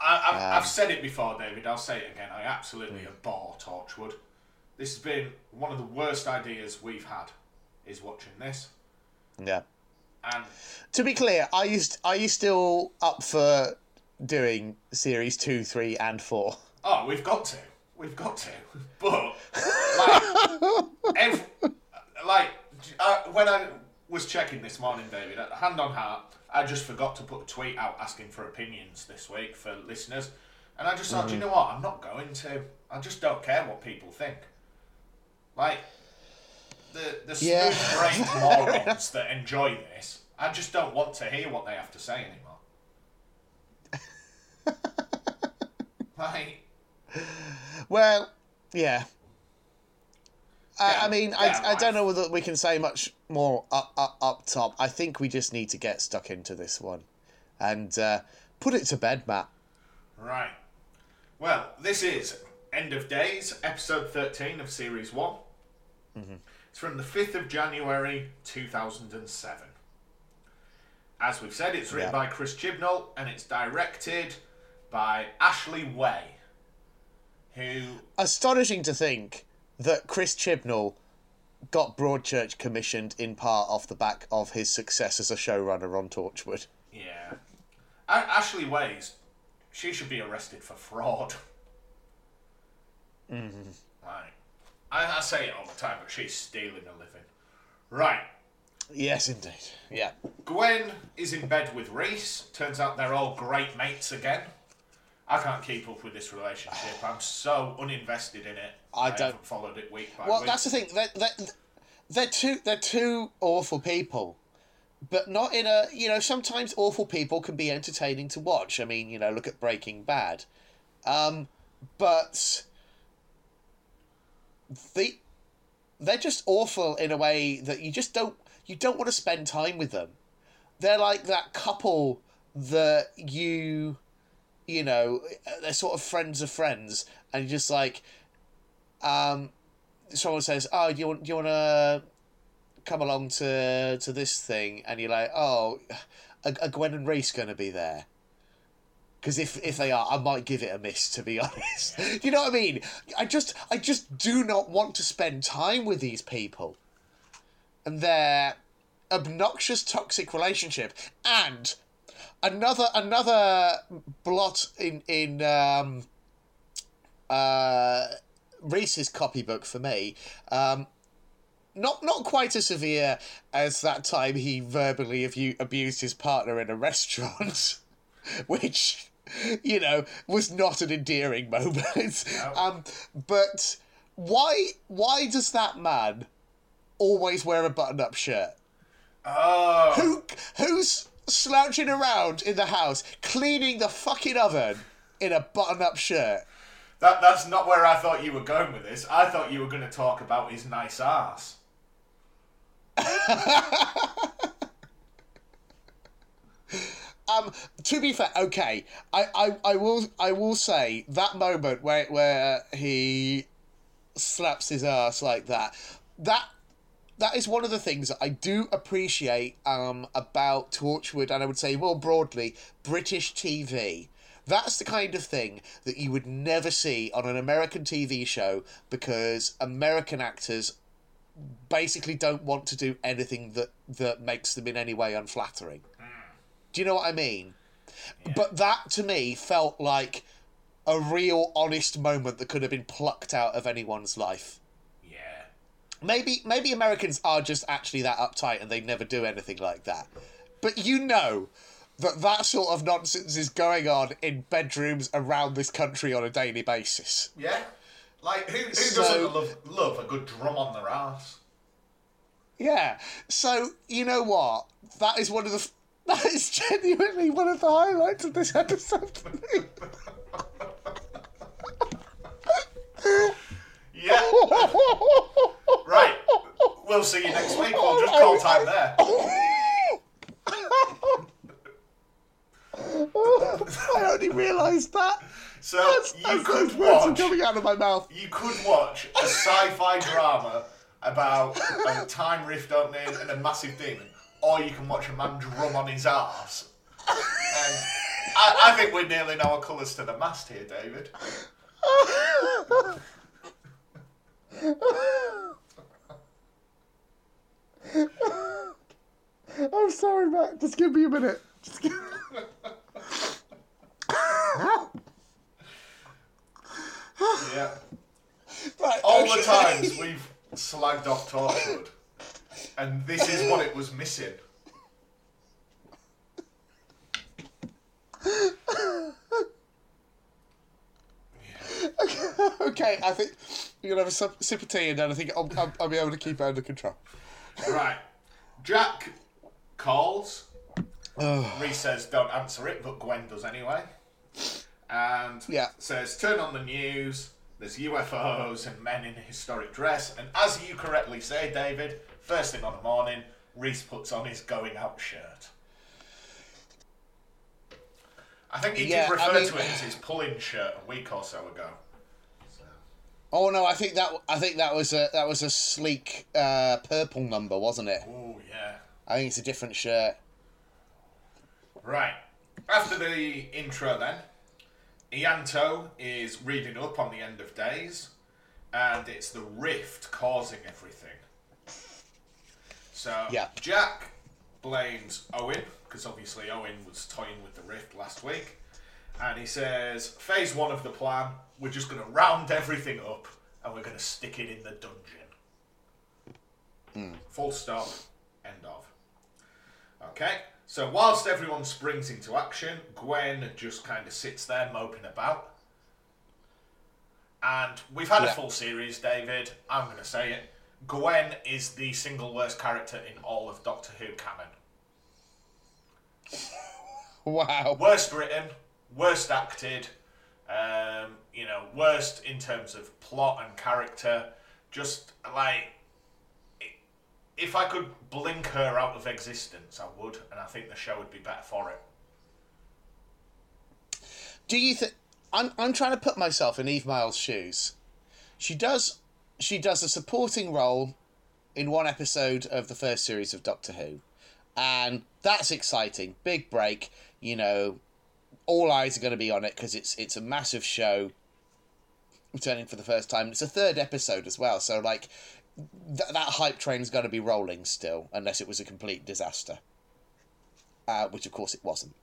I've said it before, David. I'll say it again. I absolutely abhor Torchwood. This has been one of the worst ideas we've had, is watching this. Yeah. And to be clear, are you still up for doing series 2, 3 and 4? Oh, we've got to. But like, when I was checking this morning, David, hand on heart, I just forgot to put a tweet out asking for opinions this week for listeners, and I just thought, you know what, I'm not going to. I just don't care what people think. Like, the smooth-brained morons that enjoy this, I just don't want to hear what they have to say anymore. Right. Well, yeah. I don't know whether we can say much more up top. I think we just need to get stuck into this one and put it to bed, Matt. Right. Well, this is End of Days, episode 13 of series 1. Mm-hmm. It's from the 5th of January 2007. As we've said, it's written by Chris Chibnall and it's directed by Ashley Way, who... Astonishing to think that Chris Chibnall got Broadchurch commissioned in part off the back of his success as a showrunner on Torchwood. Yeah. Ashley Way's... she should be arrested for fraud. Mm-hmm. Right. I say it all the time, but she's stealing a living. Right. Yes, indeed. Yeah. Gwen is in bed with Reese. Turns out they're all great mates again. I can't keep up with this relationship. I'm so uninvested in it. I haven't followed it week by week. Well, that's the thing. They're two awful people, but not in a... You know, sometimes awful people can be entertaining to watch. I mean, you know, look at Breaking Bad. But they're just awful in a way that you just don't... You don't want to spend time with them. They're like that couple that you know, they're sort of friends, and you're just like, someone says, oh, do you want to come along to this thing? And you're like, oh, are Gwen and Reese going to be there? Because if they are, I might give it a miss, to be honest. You know what I mean? I just do not want to spend time with these people. And their obnoxious, toxic relationship. And another blot in Reese's copybook for me. Not quite as severe as that time he verbally abused his partner in a restaurant, which, you know, was not an endearing moment. No. But why does that man always wear a button-up shirt? Oh. Who's slouching around in the house cleaning the fucking oven in a button-up shirt? That's not where I thought you were going with this. I thought you were going to talk about his nice ass. To be fair, okay, I will say that moment where he slaps his ass like that is one of the things that I do appreciate about Torchwood, and I would say more broadly British TV. That's the kind of thing that you would never see on an American TV show, because American actors basically don't want to do anything that makes them in any way unflattering. Do you know what I mean? Yeah. But that, to me, felt like a real honest moment that could have been plucked out of anyone's life. Yeah. Maybe Americans are just actually that uptight and they never do anything like that. But you know that sort of nonsense is going on in bedrooms around this country on a daily basis. Yeah. Like, who doesn't love a good drum on their ass? Yeah. So, you know what? That is genuinely one of the highlights of this episode to me. Yeah. Right. We'll see you next week. We'll just call time there. I only realised that. So you could watch a sci-fi drama about a time rift opening and a massive thing, or you can watch a man drum on his arse. And I think we're nailing our colours to the mast here, David. I'm sorry, Matt. Just give me a minute. Yeah. Right, the times we've slagged off Torchwood, and this is what it was missing. Yeah. Okay, I think you'll have a sip of tea, and then I think I'll be able to keep it under control. Right. Jack calls. Reese says don't answer it, but Gwen does anyway. And says turn on the news, there's UFOs and men in historic dress. And as you correctly say, David, first thing on the morning, Reese puts on his going out shirt. I think he did refer to it as his pulling shirt a week or so ago. So. Oh no, I think that was a sleek purple number, wasn't it? Oh yeah. I think it's a different shirt. Right. After the intro then, Ianto is reading up on the end of days, and it's the rift causing everything. So Jack blames Owen, because obviously Owen was toying with the rift last week, and he says, phase one of the plan, we're just going to round everything up and we're going to stick it in the dungeon. Full stop. End of. Okay. So whilst everyone springs into action, Gwen just kind of sits there moping about. And we've had a full series, David. I'm going to say it. Gwen is the single worst character in all of Doctor Who canon. Wow. Worst written, worst acted, worst in terms of plot and character. Just like, if I could blink her out of existence, I would, and I think the show would be better for it. Do you think? I'm trying to put myself in Eve Miles' shoes. She does a supporting role in one episode of the first series of Doctor Who, and that's exciting. Big break, all eyes are going to be on it because it's a massive show returning for the first time. It's a third episode as well, so like that hype train's got to be rolling still, unless it was a complete disaster, which of course it wasn't.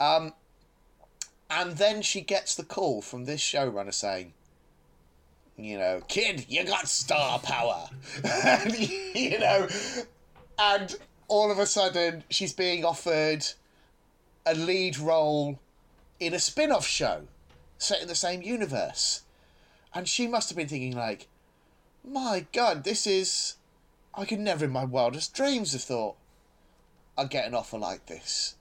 And then she gets the call from this showrunner saying, you know, kid, you got star power. And, you know, and all of a sudden she's being offered a lead role in a spin-off show set in the same universe. And she must have been thinking like, my God, this is... I could never in my wildest dreams have thought I'd get an offer like this.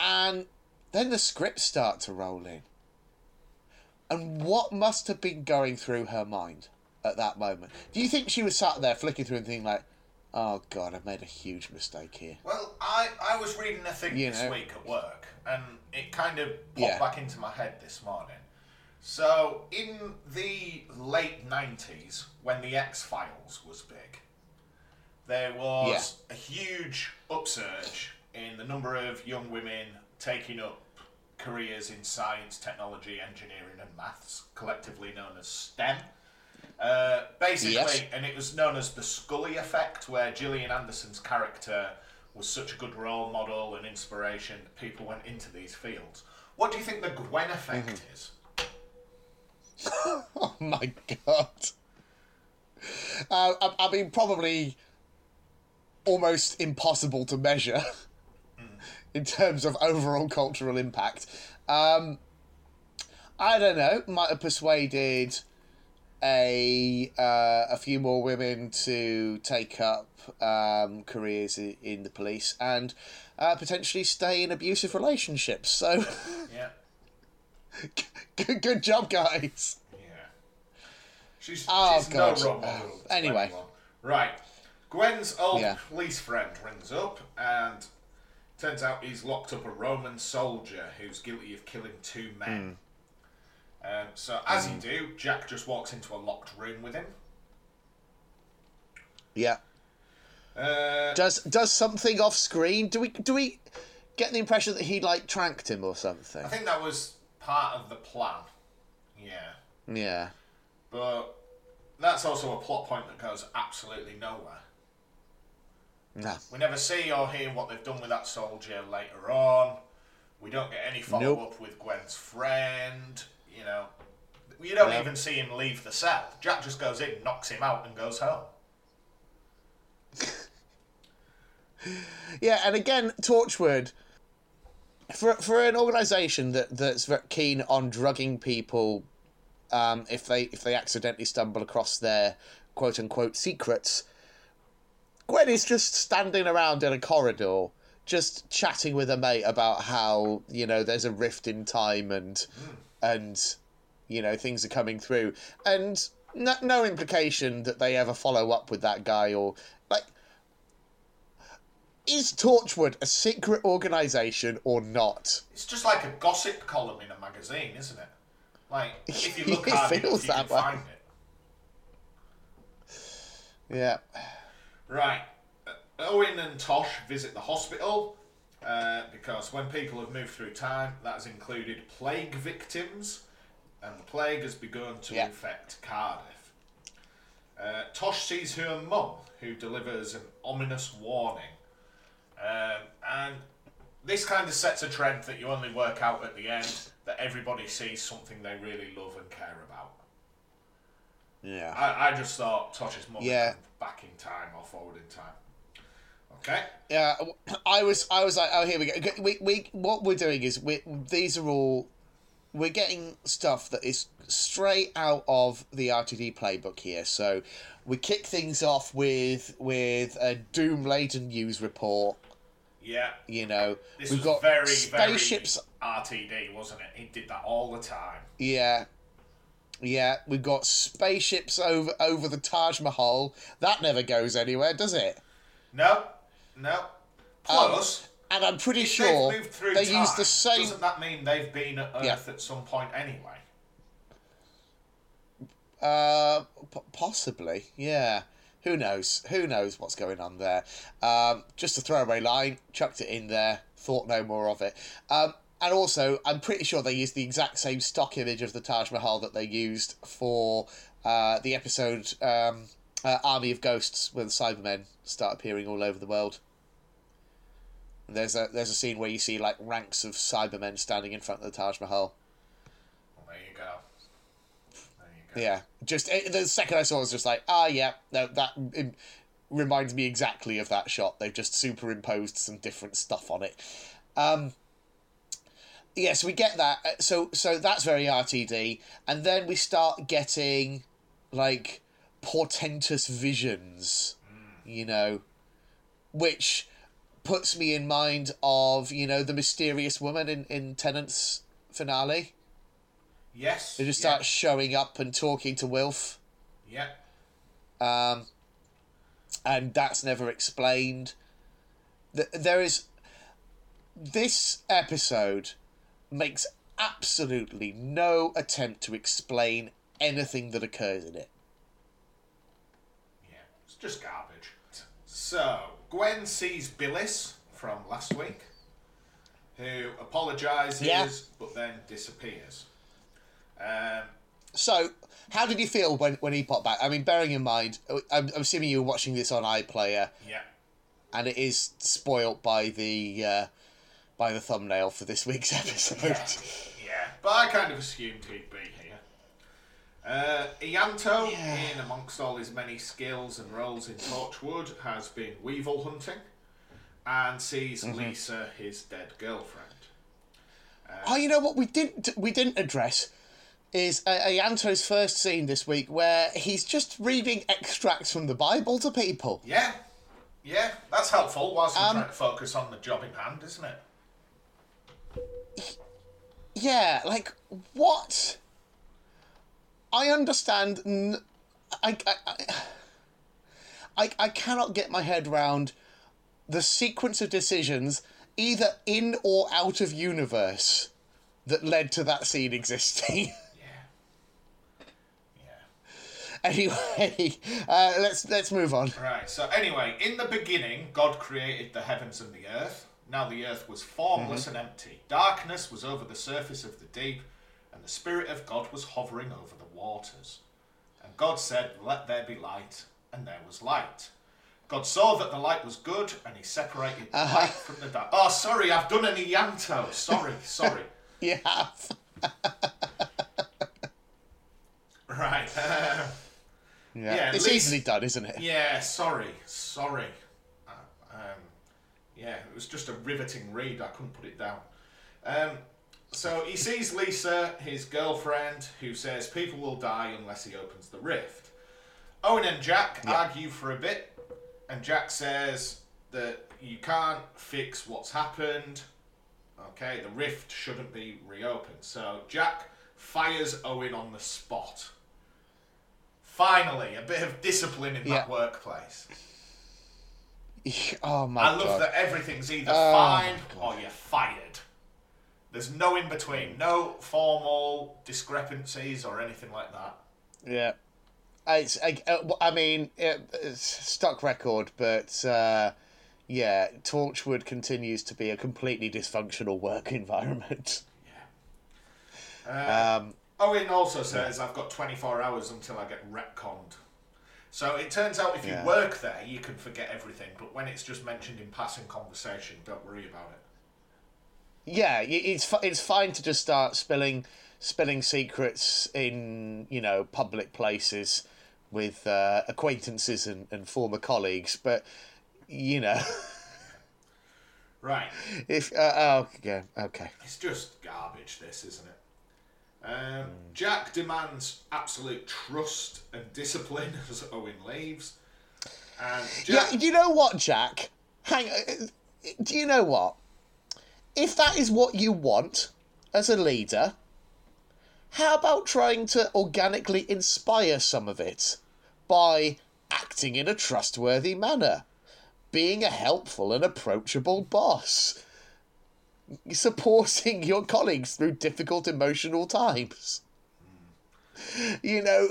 And then the scripts start to roll in. And what must have been going through her mind at that moment? Do you think she was sat there flicking through and thinking like, oh God, I've made a huge mistake here? Well, I was reading a thing this week at work, and it kind of popped back into my head this morning. So, in the late 90s, when the X-Files was big, there was a huge upsurge in the number of young women taking up careers in science, technology, engineering and maths, collectively known as STEM. And it was known as the Scully effect, where Gillian Anderson's character was such a good role model and inspiration that people went into these fields. What do you think the Gwen effect is? Oh my God. I mean, probably almost impossible to measure in terms of overall cultural impact. I don't know, might have persuaded a few more women to take up careers in the police and potentially stay in abusive relationships. So, good job, guys. Yeah, she's God. No role model. Anyway, right. Gwen's old police friend rings up, and turns out he's locked up a Roman soldier who's guilty of killing two men. So as you do, Jack just walks into a locked room with him. Yeah. Does something off screen? Do we get the impression that he like tranked him or something? I think that was part of the plan. Yeah. Yeah. But that's also a plot point that goes absolutely nowhere. No. We never see or hear what they've done with that soldier later on. We don't get any follow-up with Gwen's friend. You know, you don't even see him leave the cell. Jack just goes in, knocks him out, and goes home. Yeah, and again, Torchwood, for an organisation that's very keen on drugging people, if they accidentally stumble across their quote unquote secrets, Gwen is just standing around in a corridor, just chatting with a mate about how, you know, there's a rift in time and you know, things are coming through, and no implication that they ever follow up with that guy or like. Is Torchwood a secret organisation or not? It's just like a gossip column in a magazine, isn't it? Like, if you look hard, you can find it. Yeah. Right. Owen and Tosh visit the hospital because when people have moved through time, that has included plague victims, and the plague has begun to infect Cardiff. Tosh sees her mum, who delivers an ominous warning. And this kind of sets a trend that you only work out at the end, that everybody sees something they really love and care about. Yeah. I just thought Tosh's mum was back in time or forward in time. Okay. Yeah, I was like, oh, here we go. We what we're doing is we're getting stuff that is straight out of the RTD playbook here. So we kick things off with a doom-laden news report. Yeah. You know, this we've got very spaceships. Very RTD, wasn't it? He did that all the time. Yeah. Yeah, we've got spaceships over the Taj Mahal. That never goes anywhere, does it? No. Plus, and I'm pretty sure they've moved through they time, use the same. Doesn't that mean they've been at Earth at some point anyway? Possibly, yeah. Who knows? Who knows what's going on there? Just a throwaway line, chucked it in there. Thought no more of it. And also, I'm pretty sure they used the exact same stock image of the Taj Mahal that they used for the episode Army of Ghosts, when Cybermen start appearing all over the world. And there's a scene where you see like ranks of Cybermen standing in front of the Taj Mahal. Well, there you go. Yeah, just the second I saw it was just like, that reminds me exactly of that shot. They've just superimposed some different stuff on it. So we get that. So that's very RTD. And then we start getting, like, portentous visions, you know, which puts me in mind of, you know, the mysterious woman in Tennant's finale. Yes. They just start showing up and talking to Wilf. Yeah. And that's never explained. There is... This episode makes absolutely no attempt to explain anything that occurs in it. Yeah, it's just garbage. So, Gwen sees Billis from last week, who apologises but then disappears. So, how did you feel when he popped back? I mean, bearing in mind, I'm assuming you were watching this on iPlayer. Yeah. And it is spoilt by the thumbnail for this week's episode. Yeah. But I kind of assumed he'd be here. Ianto, in amongst all his many skills and roles in Torchwood, has been weevil hunting and sees Lisa, his dead girlfriend. You know what we didn't address is Ianto's first scene this week, where he's just reading extracts from the Bible to people. Yeah, that's helpful whilst we're trying to focus on the job in hand, isn't it? Yeah, like, what? I understand... I cannot get my head round the sequence of decisions, either in or out of universe, that led to that scene existing. Anyway, let's move on. Right, so anyway, in the beginning, God created the heavens and the earth. Now the earth was formless and empty. Darkness was over the surface of the deep, and the Spirit of God was hovering over the waters. And God said, "Let there be light," and there was light. God saw that the light was good, and he separated the light from the dark. Oh, sorry, I've done an Ianto. Sorry. You have. Right. Yeah, it's easily done, isn't it? Yeah, sorry. It was just a riveting read. I couldn't put it down. So he sees Lisa, his girlfriend, who says people will die unless he opens the rift. Owen and Jack argue for a bit, and Jack says that you can't fix what's happened. Okay, the rift shouldn't be reopened. So Jack fires Owen on the spot. Finally, a bit of discipline in that workplace. Oh, my God. I love that everything's either fine or you're fired. There's no in-between. No formal discrepancies or anything like that. Yeah. It's stock record, but, Torchwood continues to be a completely dysfunctional work environment. Yeah. Owen also says, I've got 24 hours until I get retconned. So it turns out if you work there, you can forget everything, but when it's just mentioned in passing conversation, don't worry about it. Yeah, it's fine to just start spilling secrets in, you know, public places with acquaintances and former colleagues, but, you know... Right. Okay. It's just garbage, this, isn't it? Jack demands absolute trust and discipline as Owen leaves. And Jack... Yeah, you know what, Jack? Do you know what? If that is what you want as a leader, how about trying to organically inspire some of it by acting in a trustworthy manner, being a helpful and approachable boss... supporting your colleagues through difficult emotional times. You know,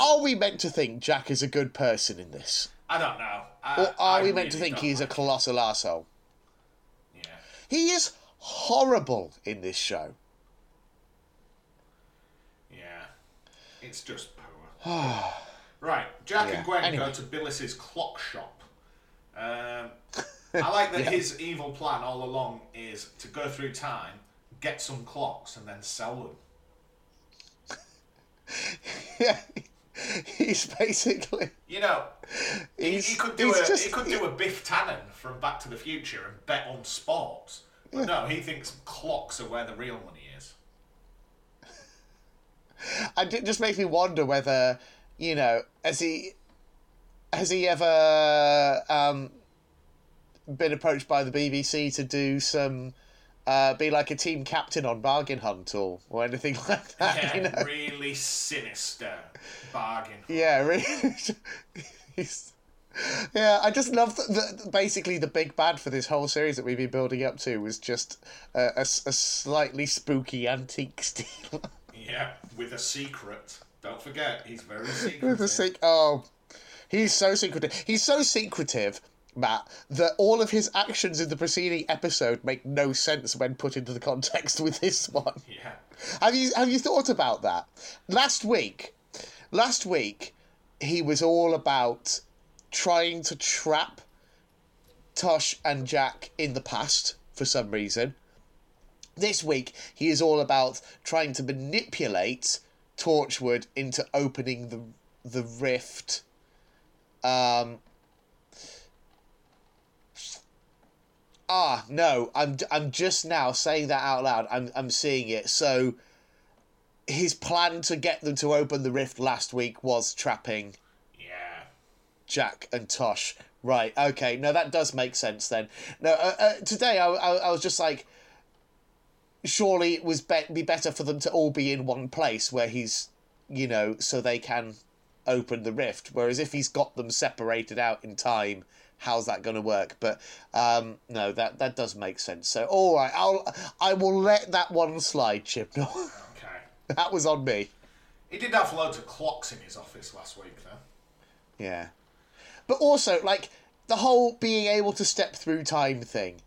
are we meant to think Jack is a good person in this? I don't know. Or are we meant to think he's a colossal arsehole? He is horrible in this show. Yeah. It's just poor. Right, Jack and Gwen go to Billis's clock shop. I like that his evil plan all along is to go through time, get some clocks, and then sell them. Yeah, he's basically... You know, he could do a Biff Tannen from Back to the Future and bet on sports. But no, he thinks clocks are where the real money is. And it just makes me wonder whether, you know, has he ever been approached by the BBC to do some... be like a team captain on Bargain Hunt or anything like that. Yeah, you know? Really sinister Bargain Hunt. Yeah, really. Yeah, I just love that basically the big bad for this whole series that we've been building up to was just a slightly spooky antiques dealer. Yeah, with a secret. Don't forget, he's very secretive. He's so secretive. He's so secretive, Matt, that all of his actions in the preceding episode make no sense when put into the context with this one. Yeah. Have you thought about that? Last week, he was all about trying to trap Tosh and Jack in the past for some reason. This week, he is all about trying to manipulate Torchwood into opening the rift. No, I'm just now saying that out loud. I'm seeing it. So his plan to get them to open the rift last week was trapping Jack and Tosh. Right, okay. No, that does make sense then. No, today I was just like, surely it would be better for them to all be in one place where he's, you know, so they can open the rift. Whereas if he's got them separated out in time, how's that going to work? But no, that does make sense. So all right, I will let that one slide, Chibnall. Okay. That was on me. He did have loads of clocks in his office last week, though. Yeah, but also like the whole being able to step through time thing.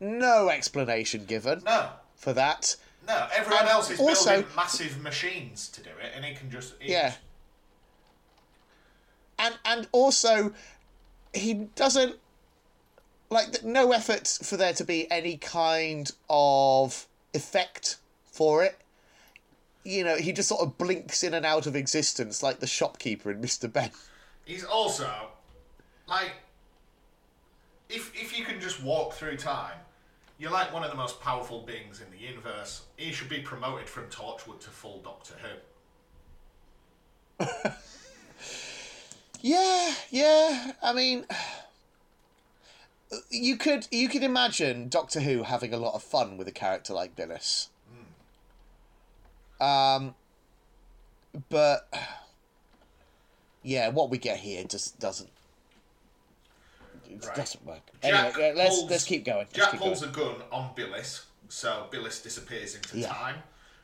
No explanation given. No. For that. No, everyone else is also building massive machines to do it, and he can just And also, he doesn't... Like, no effort for there to be any kind of effect for it. You know, he just sort of blinks in and out of existence like the shopkeeper in Mr. Ben. He's also... Like, if you can just walk through time, you're like one of the most powerful beings in the universe. He should be promoted from Torchwood to full Doctor Who. Yeah. I mean, you could imagine Doctor Who having a lot of fun with a character like Billis. Mm. But yeah, what we get here just doesn't work. Anyway, let's keep going. Jack pulls a gun on Billis, so Billis disappears into time.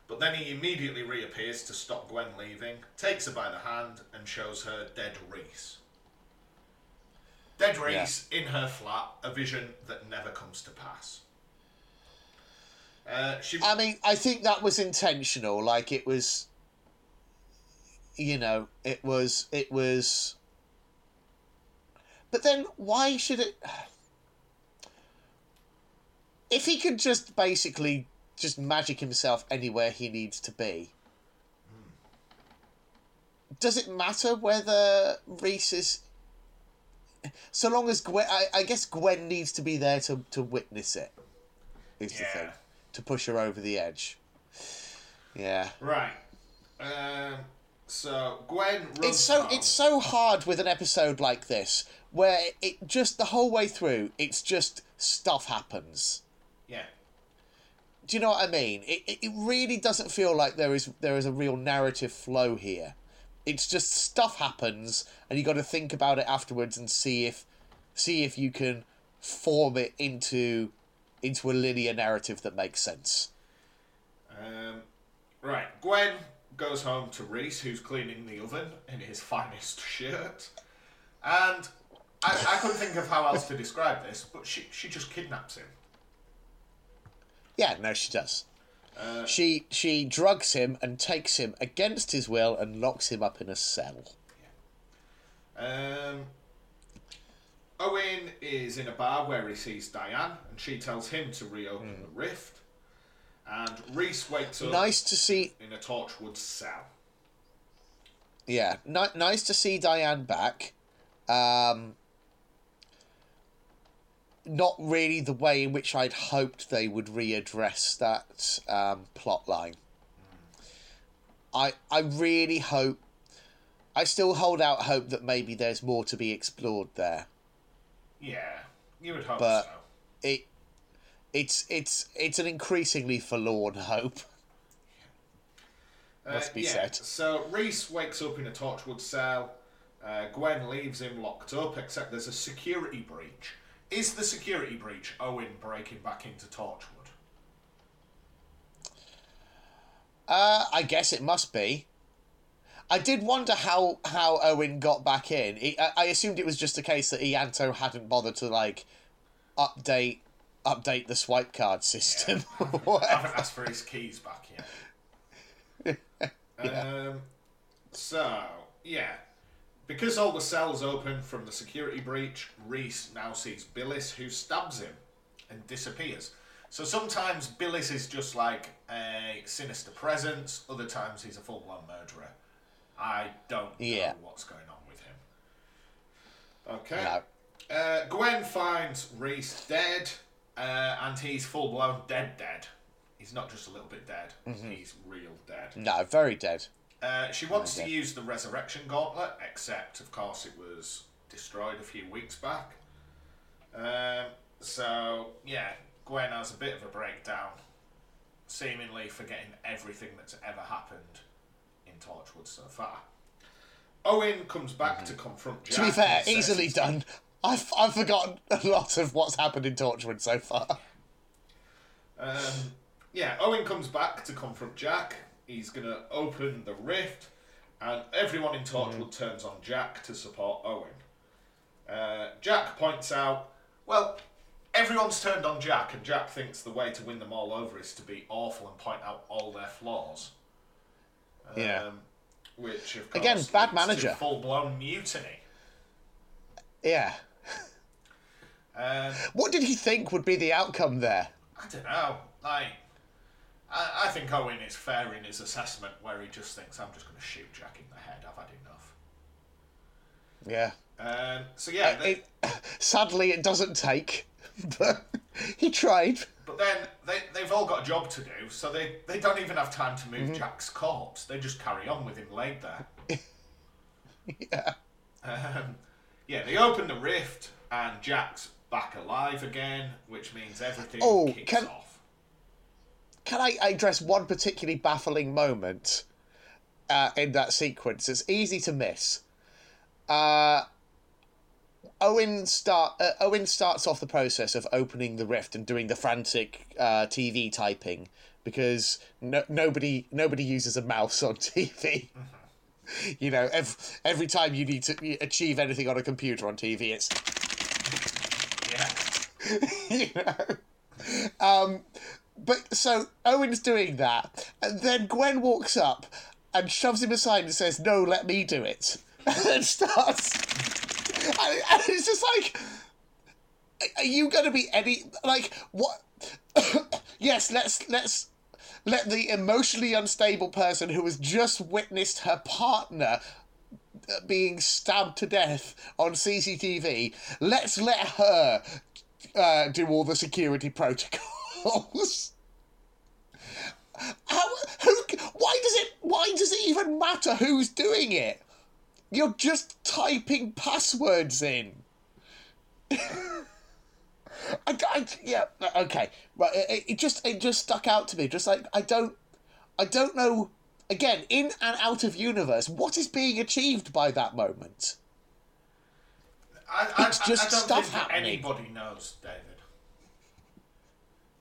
But then he immediately reappears to stop Gwen leaving, takes her by the hand, and shows her dead Reese. Dead Reese in her flat, a vision that never comes to pass. I mean, I think that was intentional. Like, it was... You know, it was... But then, why should it... If he could just basically... just magic himself anywhere he needs to be. Mm. Does it matter whether Reese is... So long as Gwen... I guess Gwen needs to be there to witness it. Is the thing. To push her over the edge. Yeah. Right. So Gwen... It's so hard with an episode like this, where it just... The whole way through, it's just stuff happens. Yeah. Do you know what I mean? It really doesn't feel like there is a real narrative flow here. It's just stuff happens, and you got to think about it afterwards and see if you can form it into a linear narrative that makes sense. Right, Gwen goes home to Reese, who's cleaning the oven in his finest shirt, and I couldn't think of how else to describe this, but she just kidnaps him Yeah, no, she does. She drugs him and takes him against his will and locks him up in a cell. Yeah. Owen is in a bar where he sees Diane, and she tells him to reopen the rift. And Reese wakes up in a Torchwood cell. Yeah, nice to see Diane back. Not really the way in which I'd hoped they would readdress that plot line. I really hope... I still hold out hope that maybe there's more to be explored there. Yeah, you would hope so. But it's an increasingly forlorn hope. Must be said. So Reese wakes up in a Torchwood cell. Gwen leaves him locked up, except there's a security breach. Is the security breach Owen breaking back into Torchwood? I guess it must be. I did wonder how Owen got back in. I assumed it was just a case that Ianto hadn't bothered to update the swipe card system. Yeah. I haven't asked for his keys back yet. Yeah. Because all the cells open from the security breach, Reese now sees Billis, who stabs him and disappears. So sometimes Billis is just like a sinister presence, other times he's a full-blown murderer. I don't know what's going on with him. Okay. No. Gwen finds Reese dead, and he's full-blown dead. He's not just a little bit dead. Mm-hmm. He's real dead. No, very dead. She wants to use the resurrection gauntlet, except, of course, it was destroyed a few weeks back. Gwen has a bit of a breakdown, seemingly forgetting everything that's ever happened in Torchwood so far. Owen comes back to confront Jack. To be fair, easily done. I've forgotten a lot of what's happened in Torchwood so far. Owen comes back to confront Jack. He's going to open the rift, and everyone in Torchwood turns on Jack to support Owen. Jack points out, well, everyone's turned on Jack, and Jack thinks the way to win them all over is to be awful and point out all their flaws. Which, of course, again, bad manager. Full-blown mutiny. Yeah. What did he think would be the outcome there? I don't know. I think Owen is fair in his assessment, where he just thinks, I'm just going to shoot Jack in the head, I've had enough. Yeah. Sadly, it doesn't take, but he tried. But then they've all got a job to do, so they don't even have time to move Jack's corpse. They just carry on with him laid there. Yeah. They open the rift, and Jack's back alive again, which means everything kicks off. Can I address one particularly baffling moment in that sequence? It's easy to miss. Owen starts off the process of opening the rift and doing the frantic TV typing because nobody uses a mouse on TV. You know, every time you need to achieve anything on a computer on TV, it's... Yeah. You know? But so Owen's doing that, and then Gwen walks up and shoves him aside and says, "No, let me do it." And then starts, and it's just like, "Are you going to be any like what?" Yes, let's let the emotionally unstable person who has just witnessed her partner being stabbed to death on CCTV. Let's let her do all the security protocol. Why does it even matter who's doing it? You're just typing passwords in. It just stuck out to me. Just like I don't know. Again, in and out of universe, what is being achieved by that moment? I don't think anybody knows, David.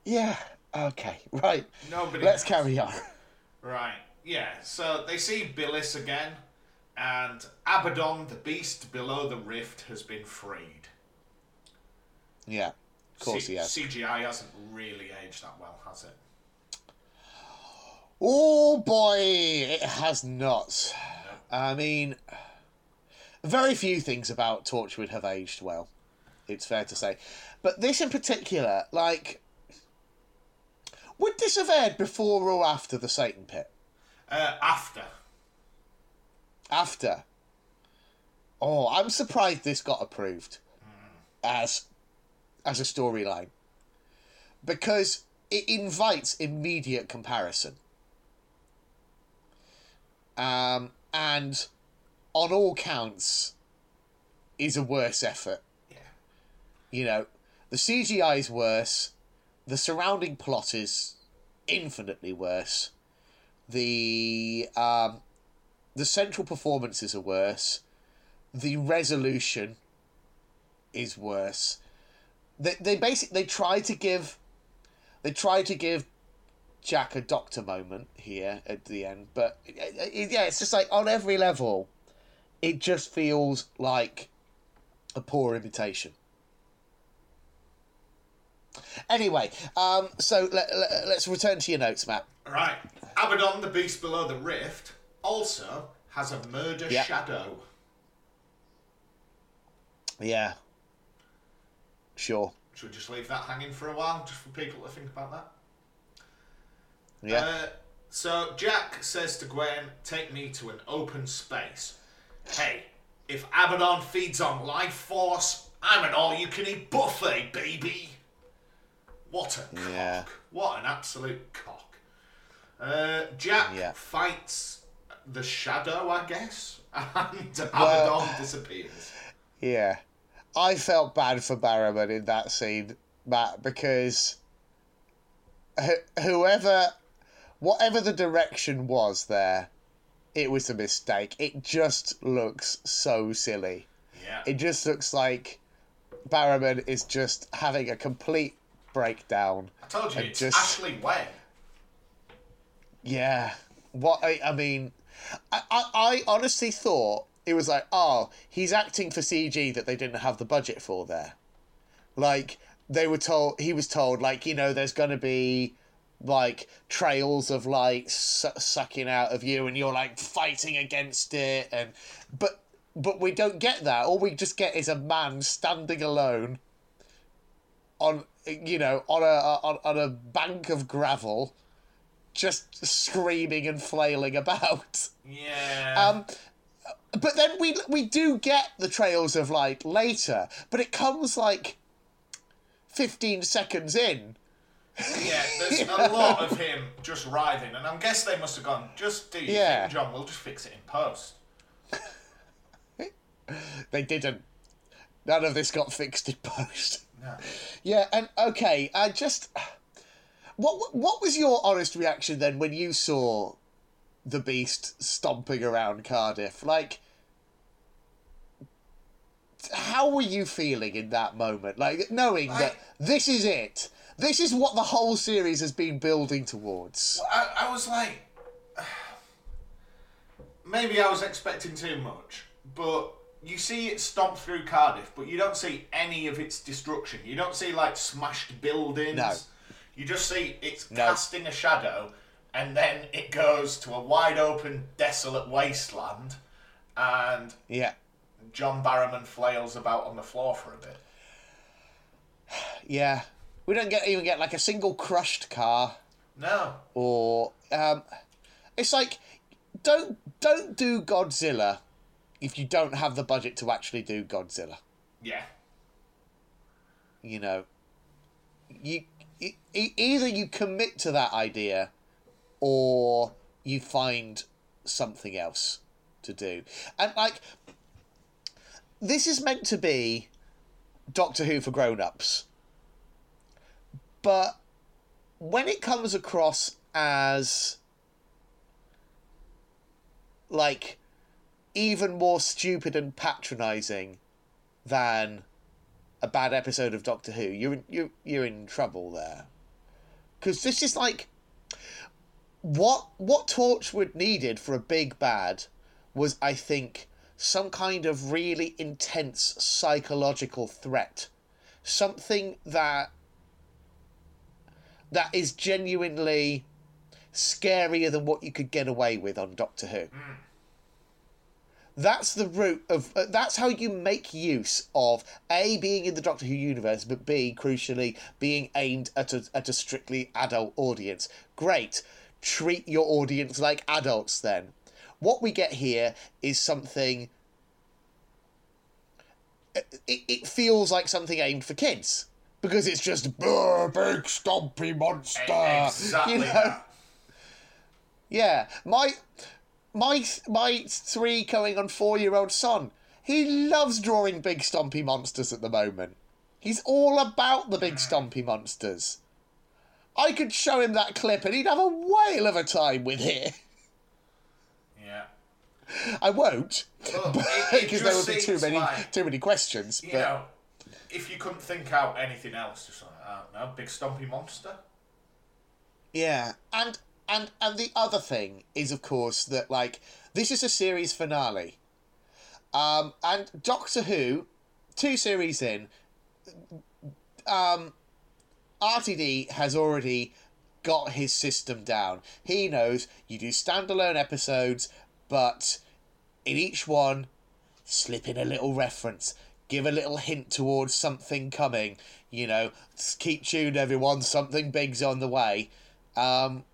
Yeah, okay, right. Nobody Let's knows. Carry on. Right, yeah. So they see Billis again, and Abaddon, the beast below the rift, has been freed. Yeah. course he has. CGI hasn't really aged that well, has it? Oh boy, it has not. No. I mean, very few things about Torchwood have aged well, it's fair to say. But this in particular, like, would this have aired before or after the Satan Pit? After. After. Oh, I'm surprised this got approved as a storyline, because it invites immediate comparison. And on all counts is a worse effort. Yeah. You know, the CGI is worse, the surrounding plot is infinitely worse, the central performances are worse, the resolution is worse. They try to give Jack a doctor moment here at the end, but yeah, it's just like on every level it just feels like a poor imitation. Anyway, so let's return to your notes, Matt. Right. Abaddon, the Beast Below the Rift, also has a murder shadow. Yeah. Sure. Should we just leave that hanging for a while, just for people to think about that? Yeah. So Jack says to Gwen, "Take me to an open space." Hey, if Abaddon feeds on life force, I'm an all-you-can-eat buffet, baby. What a cock. Yeah. What an absolute cock. Jack fights the shadow, I guess, and Abaddon disappears. Yeah. I felt bad for Barrowman in that scene, Matt, because whatever the direction was there, it was a mistake. It just looks so silly. Yeah. It just looks like Barrowman is just having a complete breakdown. I told you, it's just Ashley Way. Yeah. What I honestly thought it was like, oh, he's acting for CG that they didn't have the budget for there. Like, he was told, like, you know, there's going to be, like, trails of light sucking out of you, and you're, like, fighting against it, but we don't get that. All we just get is a man standing alone on a bank of gravel, just screaming and flailing about. Yeah. But then we do get the trails of light later, but it comes like 15 seconds in. Yeah, there's a lot of him just writhing, and I guess they must have gone, just do your thing, John, we'll just fix it in post. They didn't. None of this got fixed in post. No. Yeah, and okay, I just... What was your honest reaction then when you saw the Beast stomping around Cardiff? Like, how were you feeling in that moment? Like, knowing that this is it. This is what the whole series has been building towards. I was like... Maybe I was expecting too much, but... You see it stomp through Cardiff, but you don't see any of its destruction. You don't see, like, smashed buildings. No. You just see it's casting a shadow, and then it goes to a wide-open, desolate wasteland, and John Barrowman flails about on the floor for a bit. Yeah. We don't even get, like, a single crushed car. No. Or... it's like, don't do Godzilla... if you don't have the budget to actually do Godzilla. Yeah. You know, either you commit to that idea or you find something else to do. And, like, this is meant to be Doctor Who for grown-ups. But when it comes across as, like... even more stupid and patronising than a bad episode of Doctor Who, you're in trouble there. Because this is like... What Torchwood needed for a big bad was, I think, some kind of really intense psychological threat something that is genuinely scarier than what you could get away with on Doctor Who. That's the root of... that's how you make use of, A, being in the Doctor Who universe, but B, crucially, being aimed at a strictly adult audience. Great. Treat your audience like adults, then. What we get here is something... It feels like something aimed for kids. Because it's just, big stompy monster. Exactly. You know? That. Yeah. My 3 going on 4-year-old son, he loves drawing big stompy monsters at the moment. He's all about the big stompy monsters. I could show him that clip and he'd have a whale of a time with it. Yeah. I won't, because there would be too many questions. You know, if you couldn't think out anything else, just like, I don't know, big stompy monster. Yeah, And the other thing is, of course, that, like, this is a series finale. And Doctor Who, 2 series in, RTD has already got his system down. He knows you do standalone episodes, but in each one, slip in a little reference. Give a little hint towards something coming. You know, keep tuned, everyone. Something big's on the way. None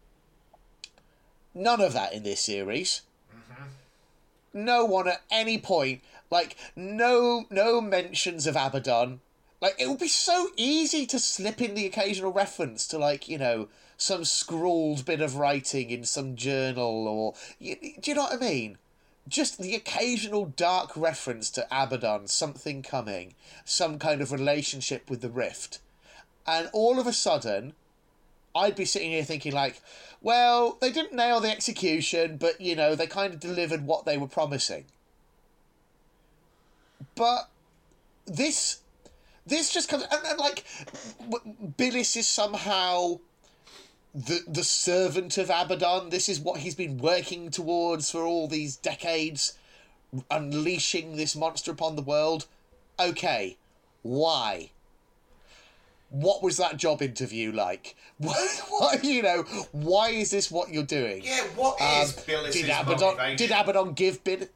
of that in this series. Mm-hmm. No one at any point, like, no mentions of Abaddon. Like, it would be so easy to slip in the occasional reference to, like, you know, some scrawled bit of writing in some journal or... Do you know what I mean? Just the occasional dark reference to Abaddon, something coming, some kind of relationship with the Rift. And all of a sudden... I'd be sitting here thinking, like, well, they didn't nail the execution, but, you know, they kind of delivered what they were promising. But this just comes... And like, Billis is somehow the servant of Abaddon. This is what he's been working towards for all these decades, unleashing this monster upon the world. Okay, why? What was that job interview like? What, you know, why is this what you're doing? Yeah, what is Billis's motivation? Did Abaddon give Billis...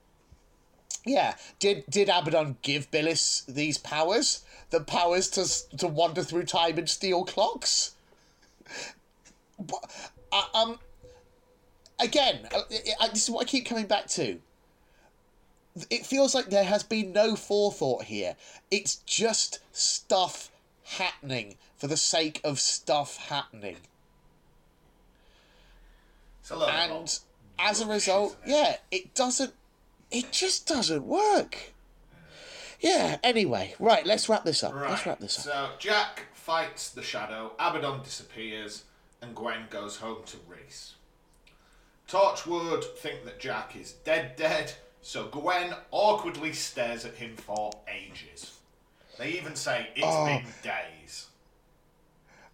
Yeah, did Abaddon give Billis these powers? The powers to wander through time and steal clocks? Again, this is what I keep coming back to. It feels like there has been no forethought here. It's just stuff... happening for the sake of stuff happening. And as a result, yeah, it just doesn't work. Yeah, anyway, right, let's wrap this up. Right. Let's wrap this up. So Jack fights the Shadow, Abaddon disappears, and Gwen goes home to Reese. Torchwood think that Jack is dead, so Gwen awkwardly stares at him for ages. They even say it's been days.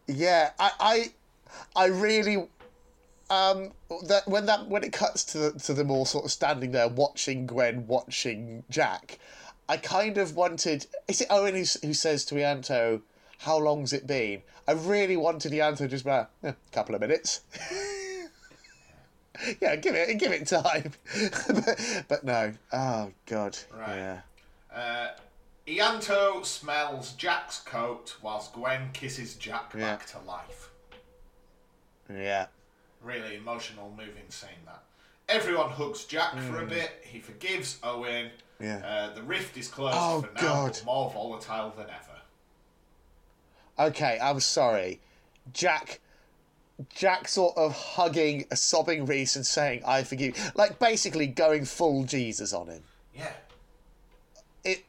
Yeah, I really when it cuts to them all sort of standing there watching Gwen watching Jack, I kind of wanted. Is it Owen who says to Ianto, "How long's it been?" I really wanted Ianto just be like, a couple of minutes. Yeah, give it time. but no. Oh God. Right. Yeah. Ianto smells Jack's coat whilst Gwen kisses Jack back to life. Yeah. Really emotional, moving scene, that. Everyone hugs Jack for a bit. He forgives Owen. Yeah. The rift is closed for now, but more volatile than ever. Okay, I'm sorry. Jack sort of hugging a sobbing Reese and saying, I forgive you. Like, basically going full Jesus on him. Yeah.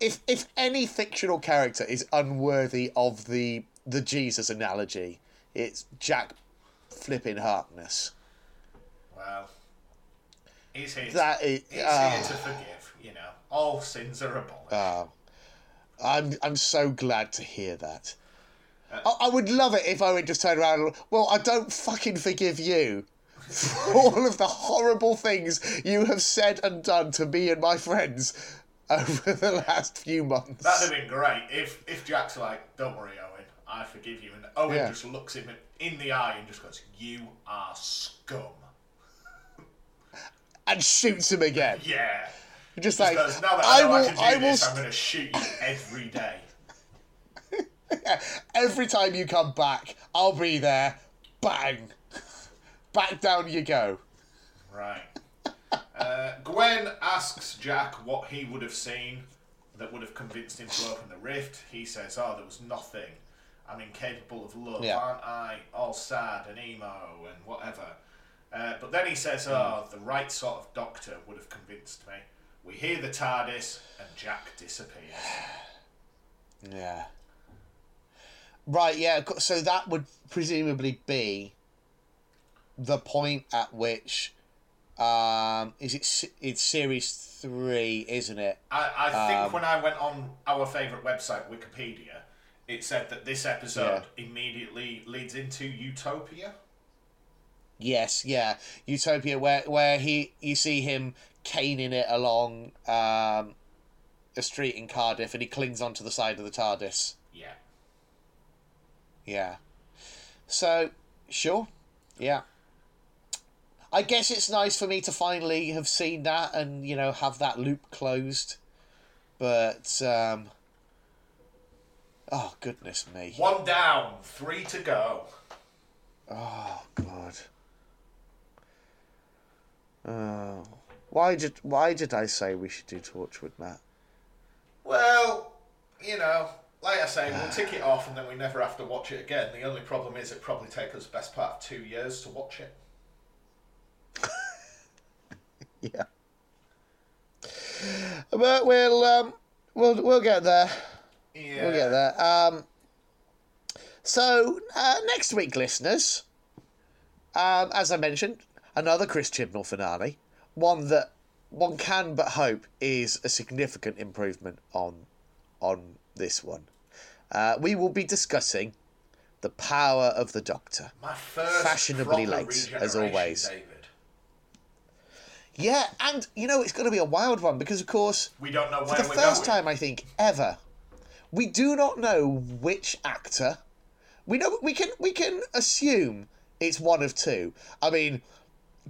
If any fictional character is unworthy of the Jesus analogy, it's Jack flipping Harkness. Well, he's here to forgive. You know, all sins are abolished. I'm so glad to hear that. I would love it if I would just turn around. Well, I don't fucking forgive you. For all of the horrible things you have said and done to me and my friends. over the last few months. That'd have been great if Jack's like, "Don't worry, Owen, I forgive you," and Owen just looks him in the eye and just goes, "You are scum," and shoots him again. Yeah, just like, goes, "Now that I will I'm going to shoot you every day." Yeah. Every time you come back, I'll be there. Bang, back down you go. Right. Gwen asks Jack what he would have seen that would have convinced him to open the rift. He says, "Oh, there was nothing. I'm incapable of love, aren't I? All sad and emo and whatever." But then he says, "Oh, the right sort of doctor would have convinced me." We hear the TARDIS and Jack disappears. Yeah. Right, yeah, so that would presumably be the point at which... It's series 3, isn't it? I think when I went on our favourite website, Wikipedia, it said that this episode immediately leads into Utopia. Yes, yeah, Utopia, where you see him caning it along a street in Cardiff, and he clings onto the side of the TARDIS. Yeah. Yeah. So, sure, yeah. I guess it's nice for me to finally have seen that and, you know, have that loop closed. But, oh, goodness me. 1 down, 3 to go. Oh, God. Oh. Why did I say we should do Torchwood, Matt? Well, you know, like I say, we'll tick it off and then we never have to watch it again. The only problem is it'd probably take us best part of 2 years to watch it. Yeah, but we'll get there. Yeah, we'll get there. So next week, listeners, as I mentioned, another Chris Chibnall finale, one that one can but hope is a significant improvement on this one. We will be discussing The Power of the Doctor. My first fashionably late, as always. David. Yeah, and, you know, it's going to be a wild one because, of course, we don't know where for the first time, I think, ever, we do not know which actor. We know we can assume it's one of two. I mean,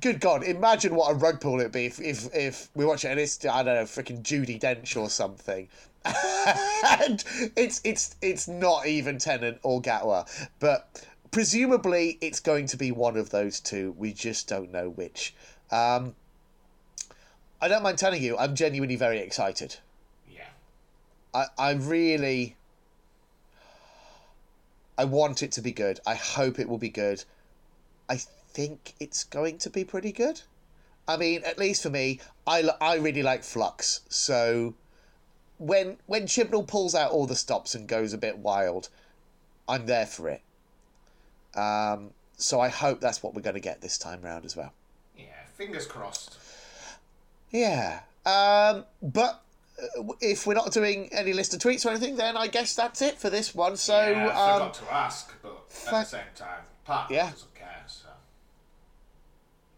good God, imagine what a rug pull it'd be if we watch it and it's, I don't know, freaking Judi Dench or something. And it's not even Tennant or Gatwa, but presumably it's going to be one of those two. We just don't know which. I don't mind telling you, I'm genuinely very excited. Yeah. I want it to be good. I hope it will be good. I think it's going to be pretty good. I mean, at least for me, I really like Flux. So when Chibnall pulls out all the stops and goes a bit wild, I'm there for it. So I hope that's what we're going to get this time round as well. Yeah, fingers crossed. Yeah, but if we're not doing any list of tweets or anything, then I guess that's it for this one. So yeah, I forgot to ask, but at the same time, Pat doesn't care. So.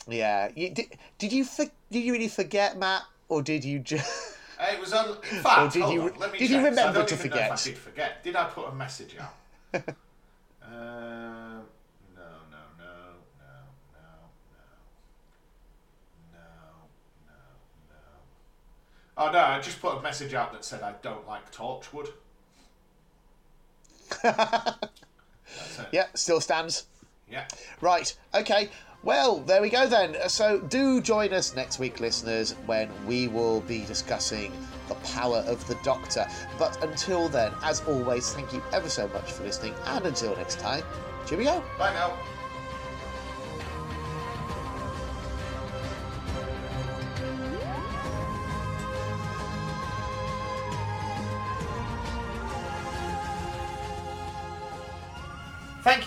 Yeah, did you really forget, Matt, or did you just? It was on. In fact, did you remember to forget? Know if I did forget. Did I put a message out? Oh, no, I just put a message out that said I don't like Torchwood. That's it. Yeah, still stands. Yeah. Right, okay. Well, there we go then. So do join us next week, listeners, when we will be discussing The Power of the Doctor. But until then, as always, thank you ever so much for listening. And until next time, cheerio. Bye now. Thank